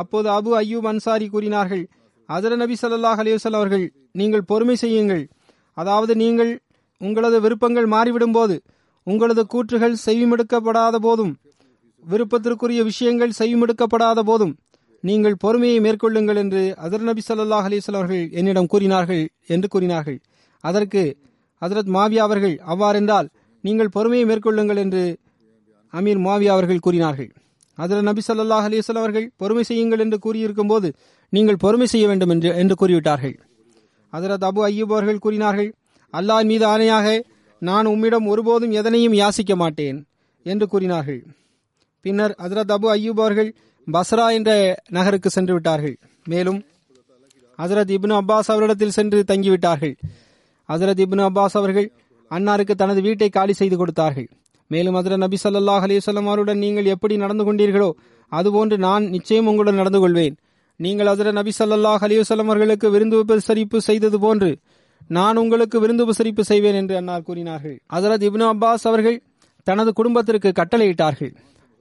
அப்போது அபு அய்யூப் அன்சாரி கூறினார்கள், ஹஜ்ரத் நபி ஸல்லல்லாஹு அலைஹி வஸல்லம் அவர்கள் நீங்கள் பொறுமை செய்யுங்கள், அதாவது நீங்கள் உங்களது விருப்பங்கள் மாறிவிடும் போது உங்களது கூற்றுகள் செவிமிடுக்கப்படாத போதும் விருப்பத்திற்குரிய விஷயங்கள் செவிமிடுக்கப்படாத போதும் நீங்கள் பொறுமையை மேற்கொள்ளுங்கள் என்று ஹஜ்ரத் நபி ஸல்லல்லாஹு அலைஹி வஸல்லம் அவர்கள் என்னிடம் கூறினார்கள் என்று கூறினார்கள். அதற்கு ஹஜ்ரத் முஆவியா அவர்கள், அவ்வாறென்றால் நீங்கள் பொறுமையை மேற்கொள்ளுங்கள் என்று அமீர் முஆவியா அவர்கள் கூறினார்கள். ஹஜ்ரத் நபி ஸல்லல்லாஹு அலைஹி வஸல்லம் அவர்கள் பொறுமை செய்யுங்கள் என்று கூறியிருக்கும் போது நீங்கள் பொறுமை செய்ய வேண்டும் என்று என்று கூறிவிட்டார்கள். ஹஜ்ரத் அபு அய்யூப் அவர்கள் கூறினார்கள், அல்லாஹ் மீது ஆணையாக நான் உம்மிடம் ஒருபோதும் எதனையும் யாசிக்க மாட்டேன் என்று கூறினார்கள். பின்னர் ஹஜ்ரத் அபு அய்யூப் அவர்கள் பஸ்ரா என்ற நகருக்கு சென்று விட்டார்கள். மேலும் ஹஜ்ரத் இப்னு அப்பாஸ் அவரிடத்தில் சென்று தங்கிவிட்டார்கள். ஹஜ்ரத் இப்னு அப்பாஸ் அவர்கள் அன்னாருக்கு தனது வீட்டை காலி செய்து கொடுத்தார்கள். மேலும் ஹஜ்ரத் நபி ஸல்லல்லாஹு அலைஹி வஸல்லம் அவருடன் நீங்கள் எப்படி நடந்து கொண்டீர்களோ அதுபோன்று நான் நிச்சயம் உங்களுடன் நடந்து கொள்வேன், நீங்கள் ஹஜ்ரத் நபி ஸல்லல்லாஹு அலைஹி வஸல்லம் அவர்களுக்கு விருந்து உபசரிப்பு செய்தது போன்று நான் உங்களுக்கு விருந்து உபசரிப்பு செய்வேன் என்று அன்னார் கூறினார்கள். ஹஜ்ரத் இப்னு அப்பாஸ் அவர்கள் தனது குடும்பத்திற்கு கட்டளையிட்டார்கள்.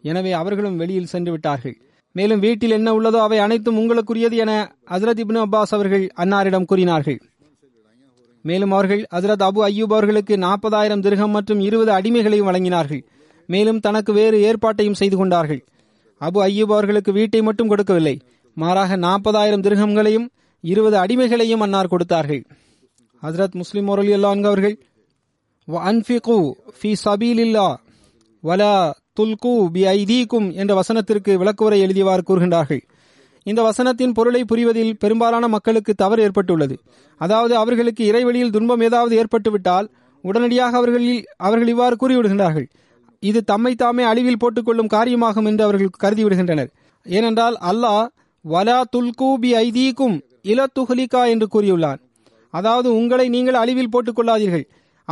எனவே அவர்களும் வெளியில் சென்று விட்டார்கள். மேலும் வீட்டில் என்ன உள்ளதோ அவை அனைத்தும் உங்களுக்குரியது என ஹஜ்ரத் இப்னு அப்பாஸ் அவர்கள் அன்னாரிடம் கூறினார்கள். மேலும் அவர்கள் ஹஜ்ரத் அபு அய்யூப் அவர்களுக்கு நாற்பதாயிரம் திர்ஹம் மற்றும் இருபது அடிமைகளையும் வழங்கினார்கள். மேலும் தனக்கு வேறு ஏற்பாட்டையும் செய்து கொண்டார்கள். அபு அய்யூப் அவர்களுக்கு வீட்டை மட்டும் கொடுக்கவில்லை, மாறாக நாற்பதாயிரம் திர்ஹம்களையும் இருபது அடிமைகளையும் அன்னார் கொடுத்தார்கள். ஹஜ்ரத் முஸ்லிம் ரலியல்லாஹு அன்ஹு அவர்கள் வஅன்ஃபிகு ஃபீ ஸபீலில்லாஹ் வலா துல்கு பிஐதீகும் என்ற வசனத்திற்கு விளக்குரை எழுதியவாறு கூறுகின்றார்கள். இந்த வசனத்தின் பொருளை புரிவதில் பெரும்பாலான மக்களுக்கு தவறு ஏற்பட்டுள்ளது. அதாவது அவர்களுக்கு இறைவழியில் துன்பம் ஏதாவது ஏற்பட்டுவிட்டால் உடனடியாக அவர்களில் அவர்கள் இவ்வாறு கூறிவிடுகின்றார்கள், இது தம்மை தாமே அழிவில் போட்டுக்கொள்ளும் காரியமாகும் என்று அவர்கள் கருதிவிடுகின்றனர். ஏனென்றால் அல்லாஹ் வலா துல்கு பிஐதீகும் இல துஹ்லிகா என்று கூறியுள்ளான். அதாவது உங்களை நீங்கள் அழிவில் போட்டுக் கொள்ளாதீர்கள்.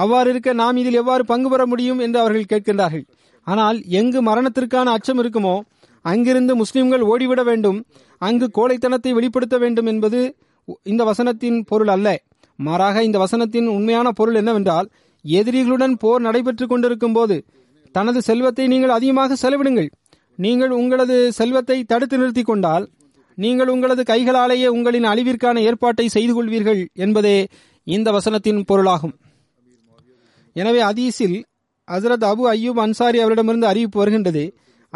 அவ்வாறு இருக்க நாம் இதில் எவ்வாறு பங்கு பெற முடியும் என்று அவர்கள் கேட்கின்றார்கள். ஆனால் எங்கு மரணத்திற்கான அச்சம் இருக்குமோ அங்கிருந்து முஸ்லிம்கள் ஓடிவிட வேண்டும், அங்கு கோழைத்தனத்தை வெளிப்படுத்த வேண்டும் என்பது இந்த வசனத்தின் பொருள் அல்ல. மாறாக இந்த வசனத்தின் உண்மையான பொருள் என்னவென்றால், எதிரிகளுடன் போர் நடைபெற்றுக் கொண்டிருக்கும் போது தனது செல்வத்தை நீங்கள் அதிகமாக செலவிடுங்கள். நீங்கள் உங்களது செல்வத்தை தடுத்து நிறுத்தி கொண்டால் நீங்கள் உங்களது கைகளாலேயே உங்களின் அழிவிற்கான ஏற்பாட்டை செய்து கொள்வீர்கள் என்பதே இந்த வசனத்தின் பொருளாகும். எனவே ஹதீஸில் ஹஜ்ரத் அபு அய்யூப் அன்சாரி அவரிடமிருந்து அறிவிப்பு வருகின்றது.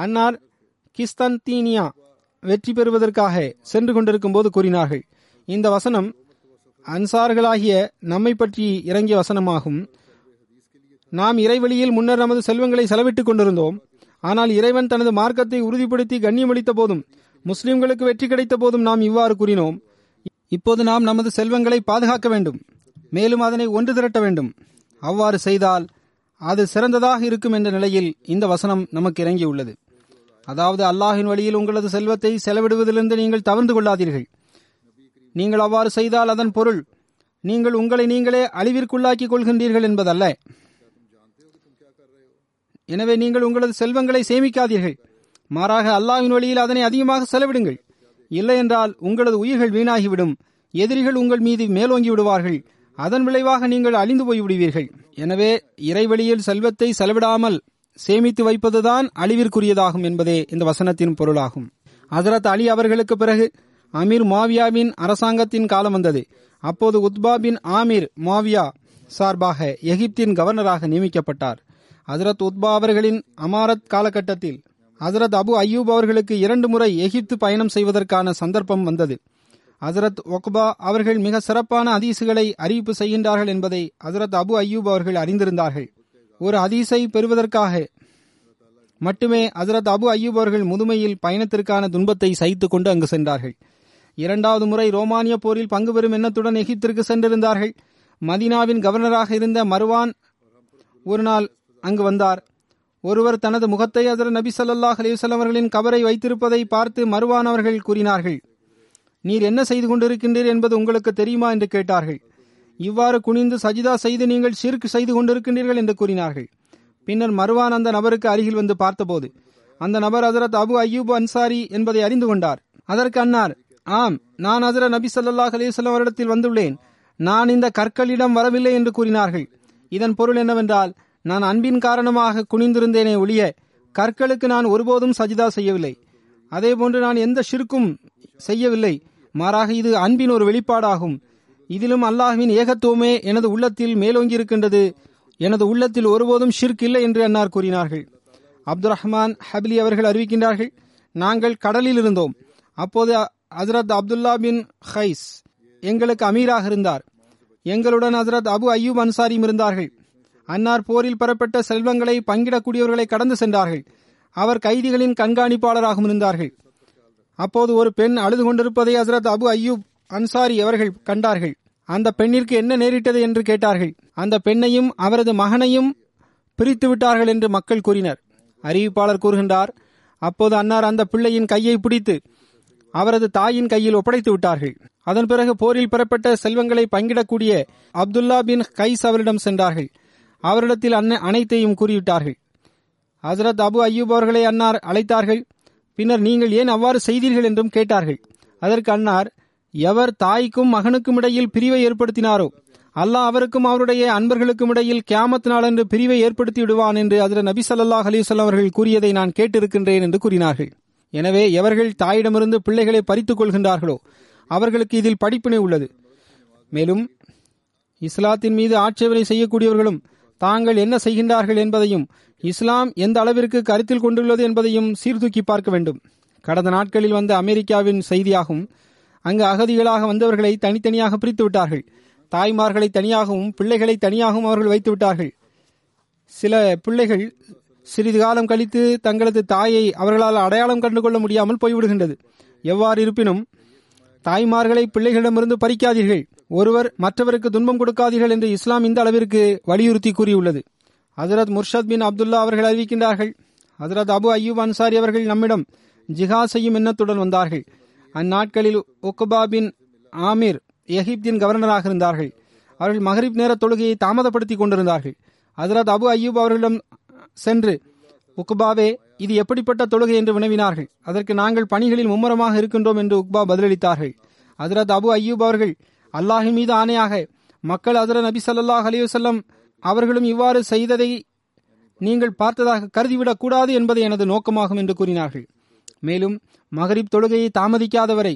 அன்னார் கிஸ்தந்தீனியா வெற்றி பெறுவதற்காக சென்று கொண்டிருக்கும் போது கூறினார்கள். இந்த வசனம் அன்சார்களாகிய நம்மை பற்றி இறங்கிய வசனமாகும். நாம் இறைவழியில் முன்னர் நமது செல்வங்களை செலவிட்டுக் கொண்டிருந்தோம். ஆனால் இறைவன் தனது மார்க்கத்தை உறுதிப்படுத்தி கண்ணியமளித்த போதும் முஸ்லிம்களுக்கு வெற்றி கிடைத்த போதும் நாம் இவ்வாறு கூறினோம், இப்போது நாம் நமது செல்வங்களை பாதுகாக்க வேண்டும், மேலும் அதனை ஒன்று திரட்ட வேண்டும். அவ்வாறு செய்தால் அது சிறந்ததாக இருக்கும் என்ற நிலையில் இந்த வசனம் நமக்கு இறங்கியுள்ளது. அதாவது அல்லாஹின் வழியில் உங்களது செல்வத்தை செலவிடுவதிலிருந்து நீங்கள் தவிர்த்து கொள்ளாதீர்கள். நீங்கள் அவ்வாறு செய்தால் அதன் பொருள் நீங்கள் உங்களை நீங்களே அழிவிற்குள்ளாக்கிக் கொள்கின்றீர்கள் என்பதல்ல. எனவே நீங்கள் உங்களது செல்வங்களை சேமிக்காதீர்கள், மாறாக அல்லாஹ்வின் வழியில் அதனை அதிகமாக செலவிடுங்கள். இல்லை என்றால் உங்களது உயிர்கள் வீணாகிவிடும், எதிரிகள் உங்கள் மீது மேலோங்கி விடுவார்கள், அதன் விளைவாக நீங்கள் அழிந்து போய்விடுவீர்கள். எனவே இறைவழியில் செல்வத்தை செலவிடாமல் சேமித்து வைப்பதுதான் அழிவிற்குரியதாகும் என்பதே இந்த வசனத்தின் பொருளாகும். ஹஜ்ரத் அலி அவர்களுக்கு பிறகு அமீர் மாவியாவின் அரசாங்கத்தின் காலம் வந்தது. அப்போது உத்பா பின் ஆமீர் மாவியா சார்பாக எகிப்தின் கவர்னராக நியமிக்கப்பட்டார். ஹஜ்ரத் உத்பா அவர்களின் அமாரத் காலகட்டத்தில் ஹஜ்ரத் அபு அய்யூப் அவர்களுக்கு இரண்டு முறை எகிப்து பயணம் செய்வதற்கான சந்தர்ப்பம் வந்தது. ஹஜ்ரத் ஒக்பா அவர்கள் மிக சிறப்பான ஹதீஸுகளை அறிவிப்பு செய்கின்றார்கள் என்பதை ஹஜ்ரத் அபு அய்யூப் அவர்கள் அறிந்திருந்தார்கள். ஒரு ஹதீஸை பெறுவதற்காக மட்டுமே ஹஜ்ரத் அபு அய்யூப் அவர்கள் முதுமையில் பயணத்திற்கான துன்பத்தை சகித்துக் கொண்டு அங்கு சென்றார்கள். இரண்டாவது முறை ரோமானிய போரில் பங்கு பெறும் எண்ணத்துடன் எகிப்திற்கு சென்றிருந்தார்கள். மதீனாவின் கவர்னராக இருந்த மர்வான் ஒரு நாள் அங்கு வந்தார். ஒருவர் தனது முகத்தை ஹஜ்ரத் நபி ஸல்லல்லாஹு அலைஹி வஸல்லம் அவர்களின் கபரை வைத்திருப்பதை பார்த்து மர்வான் அவர்கள் கூறினார்கள், நீர் என்ன செய்து கொண்டிருக்கின்றீர் என்பது உங்களுக்கு தெரியுமா என்று கேட்டார்கள். இவ்வாறு குனிந்து சஜிதா செய்து நீங்கள் ஷிர்க் செய்து கொண்டிருக்கின்றீர்கள் என்று கூறினார்கள். பின்னர் மர்வான் அந்த நபருக்கு அருகில் வந்து பார்த்தபோது அந்த நபர் ஹஜ்ரத் அபு அய்யூப் அன்சாரி என்பதை அறிந்து கொண்டார். அதற்கு அன்னார், ஆம், நான் ஹஜ்ரத் நபி ஸல்லல்லாஹு அலைஹி வஸல்லம் அவர்களிடத்தில் வந்துள்ளேன், நான் இந்த கற்களிடம் வரவில்லை என்று கூறினார்கள். இதன் பொருள் என்னவென்றால், நான் அன்பின் காரணமாக குனிந்திருந்தேனே ஒழிய கற்களுக்கு நான் ஒருபோதும் சஜிதா செய்யவில்லை, அதேபோன்று நான் எந்த ஷிர்க்கும் செய்யவில்லை, மாறாக இது அன்பின் ஒரு வெளிப்பாடாகும். இதிலும் அல்லாஹ்வின் ஏகத்துவமே எனது உள்ளத்தில் மேலோங்கி இருக்கின்றது, எனது உள்ளத்தில் ஒருபோதும் ஷிர்க் இல்லை என்று அன்னார் கூறினார்கள். அப்துல் ரஹ்மான் ஹபிலி அவர்கள் அறிவிக்கின்றார்கள், நாங்கள் கடலில் இருந்தோம். அப்போது ஹஜ்ரத் அப்துல்லா பின் ஹைஸ் எங்களுக்கு அமீராக இருந்தார். எங்களுடன் ஹஜ்ரத் அபு அய்யூப் அன்சாரியும் இருந்தார்கள். அன்னார் போரில் பெறப்பட்ட செல்வங்களை பங்கிடக்கூடியவர்களை கடந்து சென்றார்கள். அவர் கைதிகளின் கண்காணிப்பாளராகவும் இருந்தார்கள். அப்போது ஒரு பெண் அழுது கொண்டிருப்பதை ஹஜ்ரத் அபு அய்யூப் அன்சாரி அவர்கள் கண்டார்கள். அந்த பெண்ணிற்கு என்ன நேரிட்டது என்று கேட்டார்கள். அந்த பெண்ணையும் அவரது மகனையும் பிரித்து விட்டார்கள் என்று மக்கள் கூறினர். அறிவிப்பாளர் கூறுகின்றார், அப்போது அன்னார் அந்த பிள்ளையின் கையை பிடித்து அவரது தாயின் கையில் ஒப்படைத்து விட்டார்கள். அதன் பிறகு போரில் பெறப்பட்ட செல்வங்களை பங்கிடக்கூடிய அப்துல்லா பின் கைஸ் அவரிடம் சென்றார்கள். அவரிடத்தில் அன்ன அனைத்தையும் கூறிவிட்டார்கள். ஹஜ்ரத் அபு அய்யூப் அவர்களை அன்னார் அழைத்தார்கள். பின்னர் நீங்கள் ஏன் அவ்வாறு செய்தீர்கள் என்றும் கேட்டார்கள். அதற்கு அன்னார், எவர் தாய்க்கும் மகனுக்கும் இடையில் பிரிவை ஏற்படுத்தினாரோ அல்லாஹ் அவருக்கும் அவருடைய அன்பர்களுக்கும் இடையில் கியாமத் நாள் என்று பிரிவை ஏற்படுத்தி விடுவான் என்று ஹஜ்ரத் நபி ஸல்லல்லாஹு அலைஹி வஸல்லம் அவர்கள் கூறியதை நான் கேட்டிருக்கின்றேன் என்று கூறினார்கள். எனவே எவர்கள் தாயிடமிருந்து பிள்ளைகளை பறித்துக் கொள்கின்றார்களோ அவர்களுக்கு இதில் படிப்பினை உள்ளது. மேலும் இஸ்லாத்தின் மீது ஆட்சேபனை செய்யக்கூடியவர்களும் தாங்கள் என்ன செய்கின்றார்கள் என்பதையும் இஸ்லாம் எந்த அளவிற்கு கருத்தில் கொண்டுள்ளது என்பதையும் சீர்தூக்கி பார்க்க வேண்டும். கடந்த நாட்களில் வந்த அமெரிக்காவின் செய்தியாகும். அங்கு அகதிகளாக வந்தவர்களை தனித்தனியாக பிரித்து விட்டார்கள். தாய்மார்களை தனியாகவும் பிள்ளைகளை தனியாகவும் அவர்கள் வைத்து விட்டார்கள். சில பிள்ளைகள் சிறிது காலம் கழித்து தங்களது தாயை அவர்களால் அடையாளம் கண்டு கொள்ள முடியாமல் போய்விடுகின்றது. எவ்வாறு இருப்பினும் தாய்மார்களை பிள்ளைகளிடமிருந்து பறிக்காதீர்கள், ஒருவர் மற்றவருக்கு துன்பம் கொடுக்காதீர்கள் என்று இஸ்லாம் இந்த அளவிற்கு வலியுறுத்தி கூறியுள்ளது. ஹஜ்ரத் முர்ஷத் பின் அப்துல்லா அவர்கள் அறிவிக்கின்றார்கள், ஹஜ்ரத் அபு அய்யூப் அன்சாரி அவர்கள் நம்மிடம் ஜிஹாத் செய்யும் எண்ணத்துடன் வந்தார்கள். அந்நாட்களில் உக்பா பின் ஆமீர் எகிப்தின் கவர்னராக இருந்தார்கள். அவர்கள் மகரிப் நேர தொழுகையை தாமதப்படுத்தி கொண்டிருந்தார்கள். ஹஜ்ரத் அபு அய்யூப் அவர்களிடம் சென்று, உக்பாவே, இது எப்படிப்பட்ட தொழுகை என்று வினவினார்கள். அதற்கு, நாங்கள் பணிகளில் மும்முரமாக இருக்கின்றோம் என்று உக்பா பதிலளித்தார்கள். ஹஜ்ரத் அபு அய்யூப் அவர்கள், அல்லாஹின் மீது ஆணையாக, மக்கள் ஹஜ்ரத் நபி ஸல்லல்லாஹு அலைஹி வஸல்லம் அவர்களும் இவ்வாறு செய்ததை நீங்கள் பார்த்ததாக கருதிவிடக் கூடாது என்பது எனது நோக்கமாகும் என்று கூறினார்கள். மேலும், மகரிப் தொழுகையை தாமதிக்காதவரை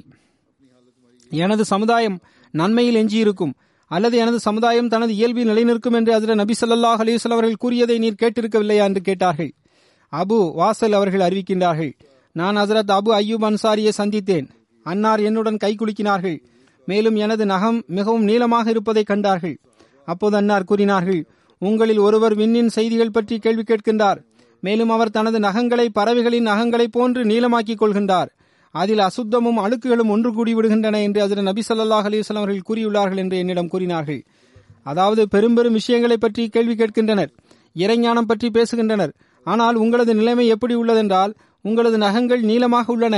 எனது சமுதாயம் நன்மையில் எஞ்சியிருக்கும் அல்லது எனது சமுதாயம் தனது இயல்பில் நிலைநிற்கும் என்று ஹஜ்ரத் நபி ஸல்லல்லாஹு அலைஹி வஸல்லம் அவர்கள் கூறியதை நீர் கேட்டிருக்கவில்லையா என்று கேட்டார்கள். அபு வாசல் அவர்கள் அறிவிக்கின்றார்கள், நான் ஹஜ்ரத் அபு அய்யூப் அன்சாரியை சந்தித்தேன். அன்னார் என்னுடன் கை குலுக்கினார்கள். மேலும் எனது நகம் மிகவும் நீளமாக இருப்பதை கண்டார்கள். அப்போது அன்னார் கூறினார்கள், உங்களில் ஒருவர் விண்ணின் செய்திகள் பற்றி கேள்வி கேட்கின்றார். மேலும் அவர் தனது நகங்களை பறவைகளின் நகங்களை போன்று நீளமாக்கிக் கொள்கின்றார். அதில் அசுத்தமும் அழுக்குகளும் ஒன்று கூடி விடுகின்றன என்று ஹஜ்ரத் நபி ஸல்லல்லாஹு அலைஹி வஸல்லம் அவர்கள் கூறியுள்ளார்கள் என்று என்னிடம் கூறினார்கள். அதாவது பெரும் பெரும் விஷயங்களை பற்றி கேள்வி கேட்கின்றனர், இறைஞானம் பற்றி பேசுகின்றனர். ஆனால் உங்களது நிலைமை எப்படி உள்ளதென்றால், உங்களது நகங்கள் நீளமாக உள்ளன,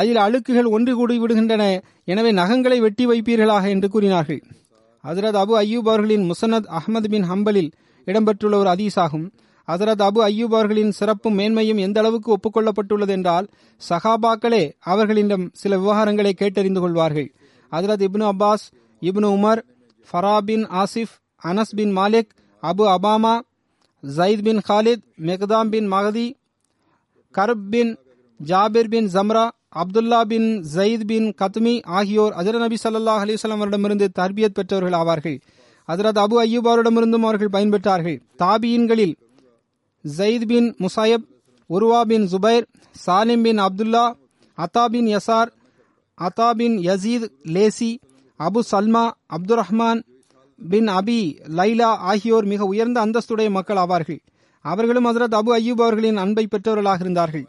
அதில் அழுக்குகள் ஒன்று கூடி விடுகின்றன, எனவே நகங்களை வெட்டி வைப்பீர்களாக என்று கூறினார்கள். ஹஜ்ரத் அபு அய்யூப் அவர்களின் முஸனத் அஹ்மது பின் ஹம்பலில் இடம்பெற்றுள்ள ஒரு ஹதீஸாகும். ஹஜ்ரத் அபு அய்யூப் அவர்களின் சிறப்பும் மேன்மையும் எந்த அளவுக்கு ஒப்புக்கொள்ளப்பட்டுள்ளது என்றால், சஹாபாக்களே அவர்களிடம் சில விவகாரங்களை கேட்டறிந்து கொள்வார்கள். ஹஜ்ரத் Ibn Abbas, Ibn Umar, Farah பின் Asif, Anas bin Malik, Abu அபாமா, Zaid bin Khalid, மெக்தாம் பின் மகதி, கர்ப் பின் Jabir bin Jamra, Abdullah bin Zaid bin கத்மி ஆகியோர் ஹஜ்ரத் நபி ஸல்லல்லாஹு அலைஹி வஸல்லம் அவரிடமிருந்து தர்பியத் பெற்றவர்கள் ஆவார்கள். ஹஜ்ரத் அபு அய்யூப் அவரிடமிருந்தும் அவர்கள் பயன்பெற்றார்கள். தாபியின்களில் ஜயித் பின் முசாயப், உருவா பின் ஜுபைர், சாலிம் பின் அப்துல்லா, அத்தா bin Yasar, Ata bin Yazid லேசி, Abu Salama, Abdul Rahman bin Abi Laila ஆகியோர் மிக உயர்ந்த அந்தஸ்துடைய மக்கள் ஆவார்கள். அவர்களும் ஹஜ்ரத் அபு அய்யூப் அவர்களின் அன்பை பெற்றவர்களாக இருந்தார்கள்.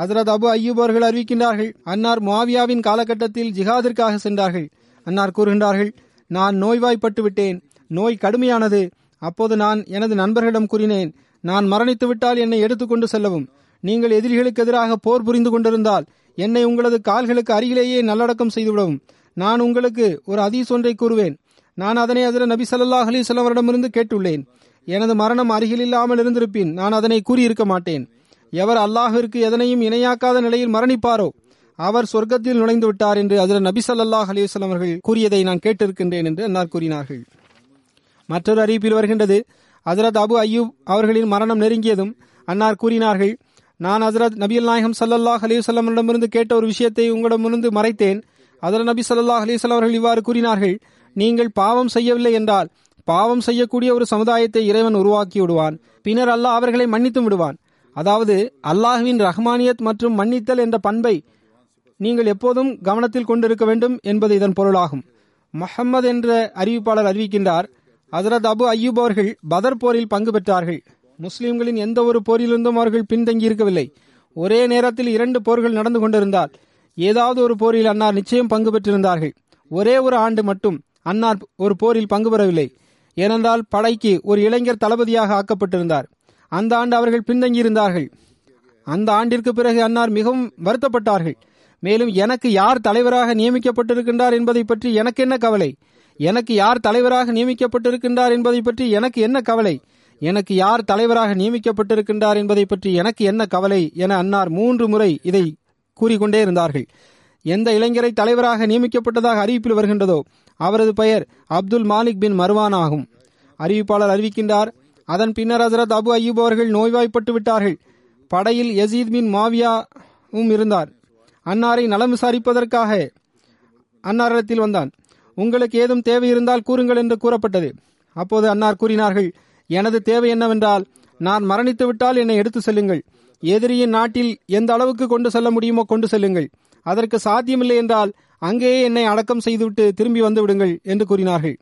ஹஜ்ரத் அபு அய்யூப் அவர்கள் அறிவிக்கின்றார்கள், அன்னார் முஆவியாவின் காலகட்டத்தில் ஜிஹாதிற்காக சென்றார்கள். அன்னார் கூறுகின்றார்கள், நான் நோய்வாய்ப்பட்டு விட்டேன், நோய் கடுமையானது. அப்போது நான் எனது நண்பர்களிடம் கூறினேன், நான் மரணித்து விட்டால் என்னை எடுத்துக்கொண்டு செல்லவும், நீங்கள் எதிரிகளுக்கு எதிராக போர் புரிந்து கொண்டிருந்தால் என்னை உங்களது கால்களுக்கு அருகிலேயே நல்லடக்கம் செய்துவிடவும். நான் உங்களுக்கு ஒரு ஹதீஸ் ஒன்றை கூறுவேன். நான் அதனை ஹஜ்ரத் நபி ஸல்லல்லாஹு அலைஹி வஸல்லம் அவரிடமிருந்து கேட்டுள்ளேன். எனது மரணம் அருகில் இல்லாமல் இருந்திருப்பின் நான் அதனை கூறியிருக்க மாட்டேன். எவர் அல்லாஹிற்கு எதனையும் இணையாக்காத நிலையில் மரணிப்பாரோ அவர் சொர்க்கத்தில் நுழைந்து விட்டார் என்று ஹஜ்ரத் நபி ஸல்லல்லாஹு அலைஹி வஸல்லம் அவர்கள் கூறியதை நான் கேட்டிருக்கின்றேன் என்று அன்னார் கூறினார்கள். மற்றொரு அறிவிப்பில் வருகின்றது, ஹஜ்ரத் அபு அய்யூப் அவர்களின் மரணம் நெருங்கியதும் அன்னார் கூறினார்கள், நான் ஹஜ்ரத் நபிகள் நாயகம் ஸல்லல்லாஹு அலைஹி வஸல்லம் இடமிருந்து கேட்ட ஒரு விஷயத்தை உங்களிடமிருந்து மறைத்தேன். ஹஜ்ரத் நபி ஸல்லல்லாஹு அலைஹி வஸல்லம் அவர்கள் இவ்வாறு கூறினார்கள், நீங்கள் பாவம் செய்யவில்லை என்றால் பாவம் செய்யக்கூடிய ஒரு சமுதாயத்தை இறைவன் உருவாக்கி விடுவான். பின்னர் அல்லாஹ் அவர்களை மன்னித்து விடுவான். அதாவது அல்லாஹ்வின் ரஹ்மானியத் மற்றும் மன்னித்தல் என்ற பண்பை நீங்கள் எப்போதும் கவனத்தில் கொண்டிருக்க வேண்டும் என்பது இதன் பொருளாகும். முஹம்மது என்ற அறிவிப்பாளர் அறிவிக்கின்றார், ஹஜ்ரத் அபு அய்யூப் அவர்கள் பதர் போரில் பங்கு பெற்றார்கள். முஸ்லிம்களின் எந்த ஒரு போரிலிருந்தும் அவர்கள் பின்தங்கியிருக்கவில்லை. ஒரே நேரத்தில் இரண்டு போர்கள் நடந்து கொண்டிருந்தால் ஏதாவது ஒரு போரில் அன்னார் நிச்சயம் பங்கு பெற்றிருந்தார்கள். ஒரே ஒரு ஆண்டு மட்டும் அன்னார் ஒரு போரில் பங்கு பெறவில்லை. ஏனென்றால் படைக்கு ஒரு இளைஞர் தளபதியாக ஆக்கப்பட்டிருந்தார். அந்த ஆண்டு அவர்கள் பின்தங்கியிருந்தார்கள். அந்த ஆண்டிற்கு பிறகு அன்னார் மிகவும் வருத்தப்பட்டார்கள். மேலும், எனக்கு யார் தலைவராக நியமிக்கப்பட்டிருக்கின்றார் என்பதை பற்றி எனக்கு என்ன கவலை, எனக்கு யார் தலைவராக நியமிக்கப்பட்டிருக்கின்றார் என்பதை பற்றி எனக்கு என்ன கவலை, எனக்கு யார் தலைவராக நியமிக்கப்பட்டிருக்கின்றார் என்பதை பற்றி எனக்கு என்ன கவலை என அன்னார் மூன்று முறை இதை கூறிக்கொண்டே இருந்தார்கள். எந்த இளைஞரை தலைவராக நியமிக்கப்பட்டதாக அறிவிப்பில் வருகின்றதோ அவரது பெயர் அப்துல் மாலிக் பின் மர்வான் ஆகும். அறிவிப்பாளர் அறிவிக்கின்றார், அதன் பின்னர் ஹசரத் அபு அய்யூப் அவர்கள் நோய்வாய்ப்பட்டு விட்டார்கள். படையில் யசீத் பின் மாவியாவும் இருந்தார். அன்னாரை நலம் விசாரிப்பதற்காக அன்னாரிடத்தில் வந்தான். உங்களுக்கு ஏதும் தேவை இருந்தால் கூறுங்கள் என்று கூறப்பட்டது. அப்போது அன்னார் கூறினார்கள், எனது தேவை என்னவென்றால் நான் மரணித்து விட்டால் என்னை எடுத்து செல்லுங்கள். எதிரியின் நாட்டில் எந்த அளவுக்கு கொண்டு செல்ல முடியுமோ கொண்டு செல்லுங்கள். அதற்கு சாத்தியமில்லை என்றால் அங்கேயே என்னை அடக்கம் செய்துவிட்டு திரும்பி வந்து விடுங்கள் என்று கூறினார்கள்.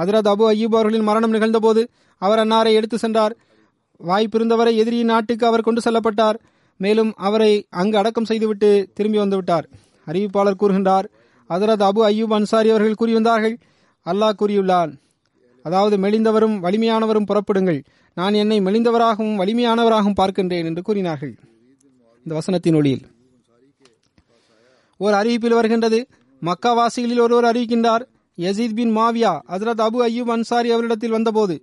ஹஜ்ரத் அபு அய்யூப் அவர்களின் மரணம் நிகழ்ந்தபோது அவர் அன்னாரை எடுத்து சென்றார். வாய்ப்பிருந்தவரை எதிரியின் நாட்டுக்கு அவர் கொண்டு செல்லப்பட்டார். மேலும் அவரை அங்கு அடக்கம் செய்துவிட்டு திரும்பி வந்துவிட்டார். அறிவிப்பாளர் கூறுகின்றார், ஹஜ்ரத் அபு அய்யூப் அன்சாரி அவர்கள் கூறி வந்தார்கள், அல்லாஹ் கூறியுள்ளான், அதாவது மெலிந்தவரும் வலிமையானவரும் புறப்படுங்கள், நான் என்னை மெலிந்தவராகவும் வலிமையானவராகவும் பார்க்கின்றேன் என்று கூறினார்கள். இந்த வசனத்தின் ஒளியில் ஒரு அறிவிப்பில் வருகின்றது. மக்காவாசிகளில் ஒருவர் அறிவிக்கின்றார், யசீத் பின் மாவியா ஹஜ்ரத் அபு அய்யூப் அன்சாரி அவரிடத்தில் வந்தபோது,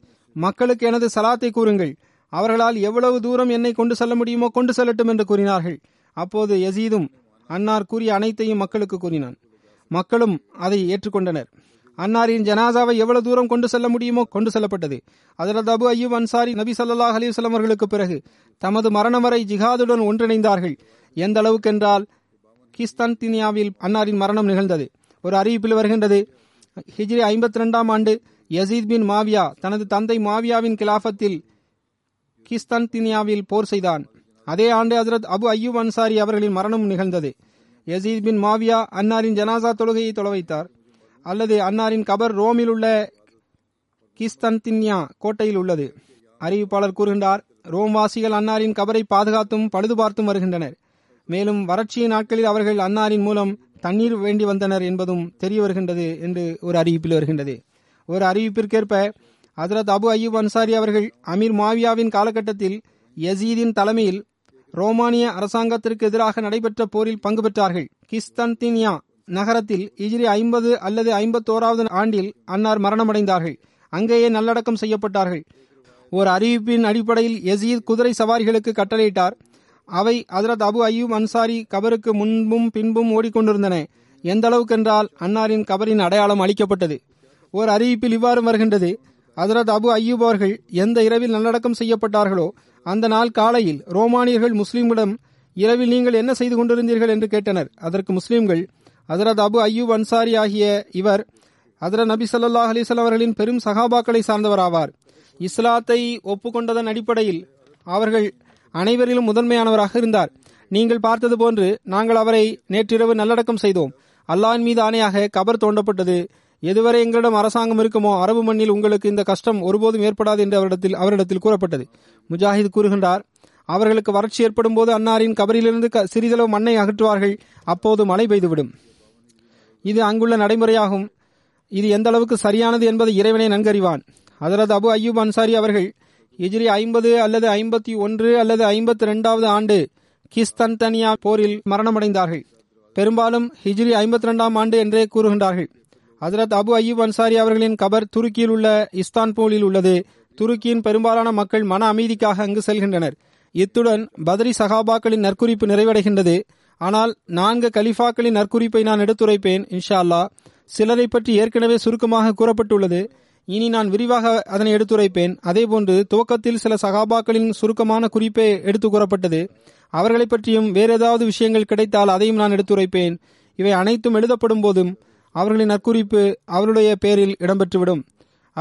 மக்களுக்கு எனது சலாத்தை கூறுங்கள், அவர்களால் எவ்வளவு தூரம் என்னை கொண்டு செல்ல முடியுமோ கொண்டு செல்லட்டும் என்று கூறினார்கள். அப்போது யசீதும் அன்னார் கூறிய அனைத்தையும் மக்களுக்கு கூறினான். மக்களும் அதை ஏற்றுக்கொண்டனர். அன்னாரின் ஜனாசாவை எவ்வளவு தூரம் கொண்டு செல்ல முடியுமோ கொண்டு செல்லப்பட்டது. ஹஜ்ரத் அபு அய்யூப் அன்சாரி நபி ஸல்லல்லாஹு அலைஹி வஸல்லம் அவர்களுக்கு பிறகு தமது மரணம் வரை ஜிஹாதுடன் ஒன்றிணைந்தார்கள். எந்த அளவுக்கென்றால் கிஸ்தன்தினியாவில் அன்னாரின் மரணம் நிகழ்ந்தது. ஒரு அறிவிப்பில் வருகின்றது, ஹிஜ்ரி ஐம்பத்தி இரண்டாம் ஆண்டு யசீத் பின் மாவியா தனது தந்தை மாவியாவின் கிலாஃபத்தில் கிஸ்தன்தினியாவில் போர் செய்தான். அதே ஆண்டு ஹஜ்ரத் அபு அய்யூப் அன்சாரி அவர்களின் மரணம் நிகழ்ந்தது. யசீத் பின் மாவியா அன்னாரின் ஜனாசா தொழுகையை தொலை வைத்தார். அல்லது அன்னாரின் கபர் ரோமில் உள்ள கிஸ்தன்தின்யா கோட்டையில் உள்ளது. அறிவிப்பாளர் கூறுகின்றார், ரோம்வாசிகள் அன்னாரின் கபரை பாதுகாத்தும் பழுதுபார்த்தும் வருகின்றனர். மேலும் வறட்சியின் நாட்களில் அவர்கள் அன்னாரின் மூலம் தண்ணீர் வேண்டி வந்தனர் என்பதும் தெரிய வருகின்றது என்று ஒரு அறிவிப்பில் வருகின்றது. ஒரு அறிவிப்பிற்கேற்ப ஹஜ்ரத் அபு அய்யூப் அன்சாரி அவர்கள் அமீர் மாவியாவின் காலகட்டத்தில் யசீதின் தலைமையில் ரோமானிய அரசாங்கத்திற்கு எதிராக நடைபெற்ற போரில் பங்கு பெற்றார்கள். கிஸ்தன்தின்யா நகரத்தில் ஹிஜ்ரி ஐம்பது அல்லது ஐம்பத்தோராவது ஆண்டில் அன்னார் மரணமடைந்தார்கள். அங்கேயே நல்லடக்கம் செய்யப்பட்டார்கள். ஒரு அறிவிப்பின் அடிப்படையில் யசீத் குதிரை சவாரிகளுக்கு கட்டளையிட்டார். அவை ஹஜ்ரத் அபு அய்யூப் அன்சாரி கபருக்கு முன்பும் பின்பும் ஓடிக்கொண்டிருந்தன. எந்த அளவுக்கென்றால் அன்னாரின் கபரின் அடையாளம் அளிக்கப்பட்டது. ஒரு அறிவிப்பில் இவ்வாறு வருகின்றது, ஹஜ்ரத் அபு அய்யூப் அவர்கள் எந்த இரவில் நல்லடக்கம் செய்யப்பட்டார்களோ அந்த நாள் காலையில் ரோமானியர்கள் முஸ்லீம்களிடம், இரவில் நீங்கள் என்ன செய்து கொண்டிருந்தீர்கள் என்று கேட்டனர். அதற்கு முஸ்லீம்கள், ஹஜ்ரத் அபு அய்யூப் அன்சாரி ஆகிய இவர் ஹஜ்ரத் நபி ஸல்லல்லாஹு அலைஹி வஸல்லம் அவர்களின் பெரும் சஹாபாக்களை சார்ந்தவராவார். இஸ்லாத்தை ஒப்புக்கொண்டதன் அடிப்படையில் அவர்கள் அனைவரிலும் முதன்மையானவராக இருந்தார். நீங்கள் பார்த்தது போன்று நாங்கள் அவரை நேற்றிரவு நல்லடக்கம் செய்தோம். அல்லாஹ்வின் மீது ஆணையாக கபர் தோண்டப்பட்டது. எதுவரை எங்களிடம் அரசாங்கம் இருக்குமோ அரபு மண்ணில் உங்களுக்கு இந்த கஷ்டம் ஒருபோதும் ஏற்படாது என்று அவரிடத்தில் அவரிடத்தில் கூறப்பட்டது. முஜாஹித் கூறுகின்றார், அவர்களுக்கு வறட்சி ஏற்படும் போது அன்னாரின் கபரிலிருந்து சிறிதளவு மண்ணை அகற்றுவார்கள். அப்போது மழை பெய்துவிடும். இது அங்குள்ள நடைமுறையாகும். இது எந்த அளவுக்கு சரியானது என்பதை இறைவனை நன்கறிவான். ஹஜ்ரத் அபு அய்யூப் அன்சாரி அவர்கள் ஹிஜ்ரி ஐம்பது அல்லது ஐம்பத்தி ஒன்று அல்லது ஐம்பத்தி இரண்டாவது ஆண்டு கிஸ்தன்தனியா போரில் மரணமடைந்தார்கள். பெரும்பாலும் ஹிஜ்ரி ஐம்பத்தி இரண்டாம் ஆண்டு என்றே கூறுகின்றார்கள். ஹஜ்ரத் அபு அய்யூப் அன்சாரி அவர்களின் கபர் துருக்கியில் உள்ள இஸ்தான்புலில் உள்ளது. துருக்கியின் பெரும்பாலான மக்கள் மன அமைதிக்காக அங்கு செல்கின்றனர். இத்துடன் பத்ரி சஹாபாக்களின் நற்குறிப்பு நிறைவடைகின்றது. ஆனால் நான்கு கலிஃபாக்களின் நற்குறிப்பை நான் எடுத்துரைப்பேன் இன்ஷா அல்லாஹ். சிலரை பற்றி ஏற்கனவே சுருக்கமாக கூறப்பட்டுள்ளது. இனி நான் விரிவாக அதனை எடுத்துரைப்பேன். அதேபோன்று துவக்கத்தில் சில சஹாபாக்களின் சுருக்கமான குறிப்பே எடுத்து கூறப்பட்டது. அவர்களை பற்றியும் வேறு ஏதாவது விஷயங்கள் கிடைத்தால் அதையும் நான் எடுத்துரைப்பேன். இவை அனைத்தும் எழுதப்படும் போதும் அவர்களின் நற்குறிப்பு அவருடைய பெயரில் இடம்பெற்றுவிடும்.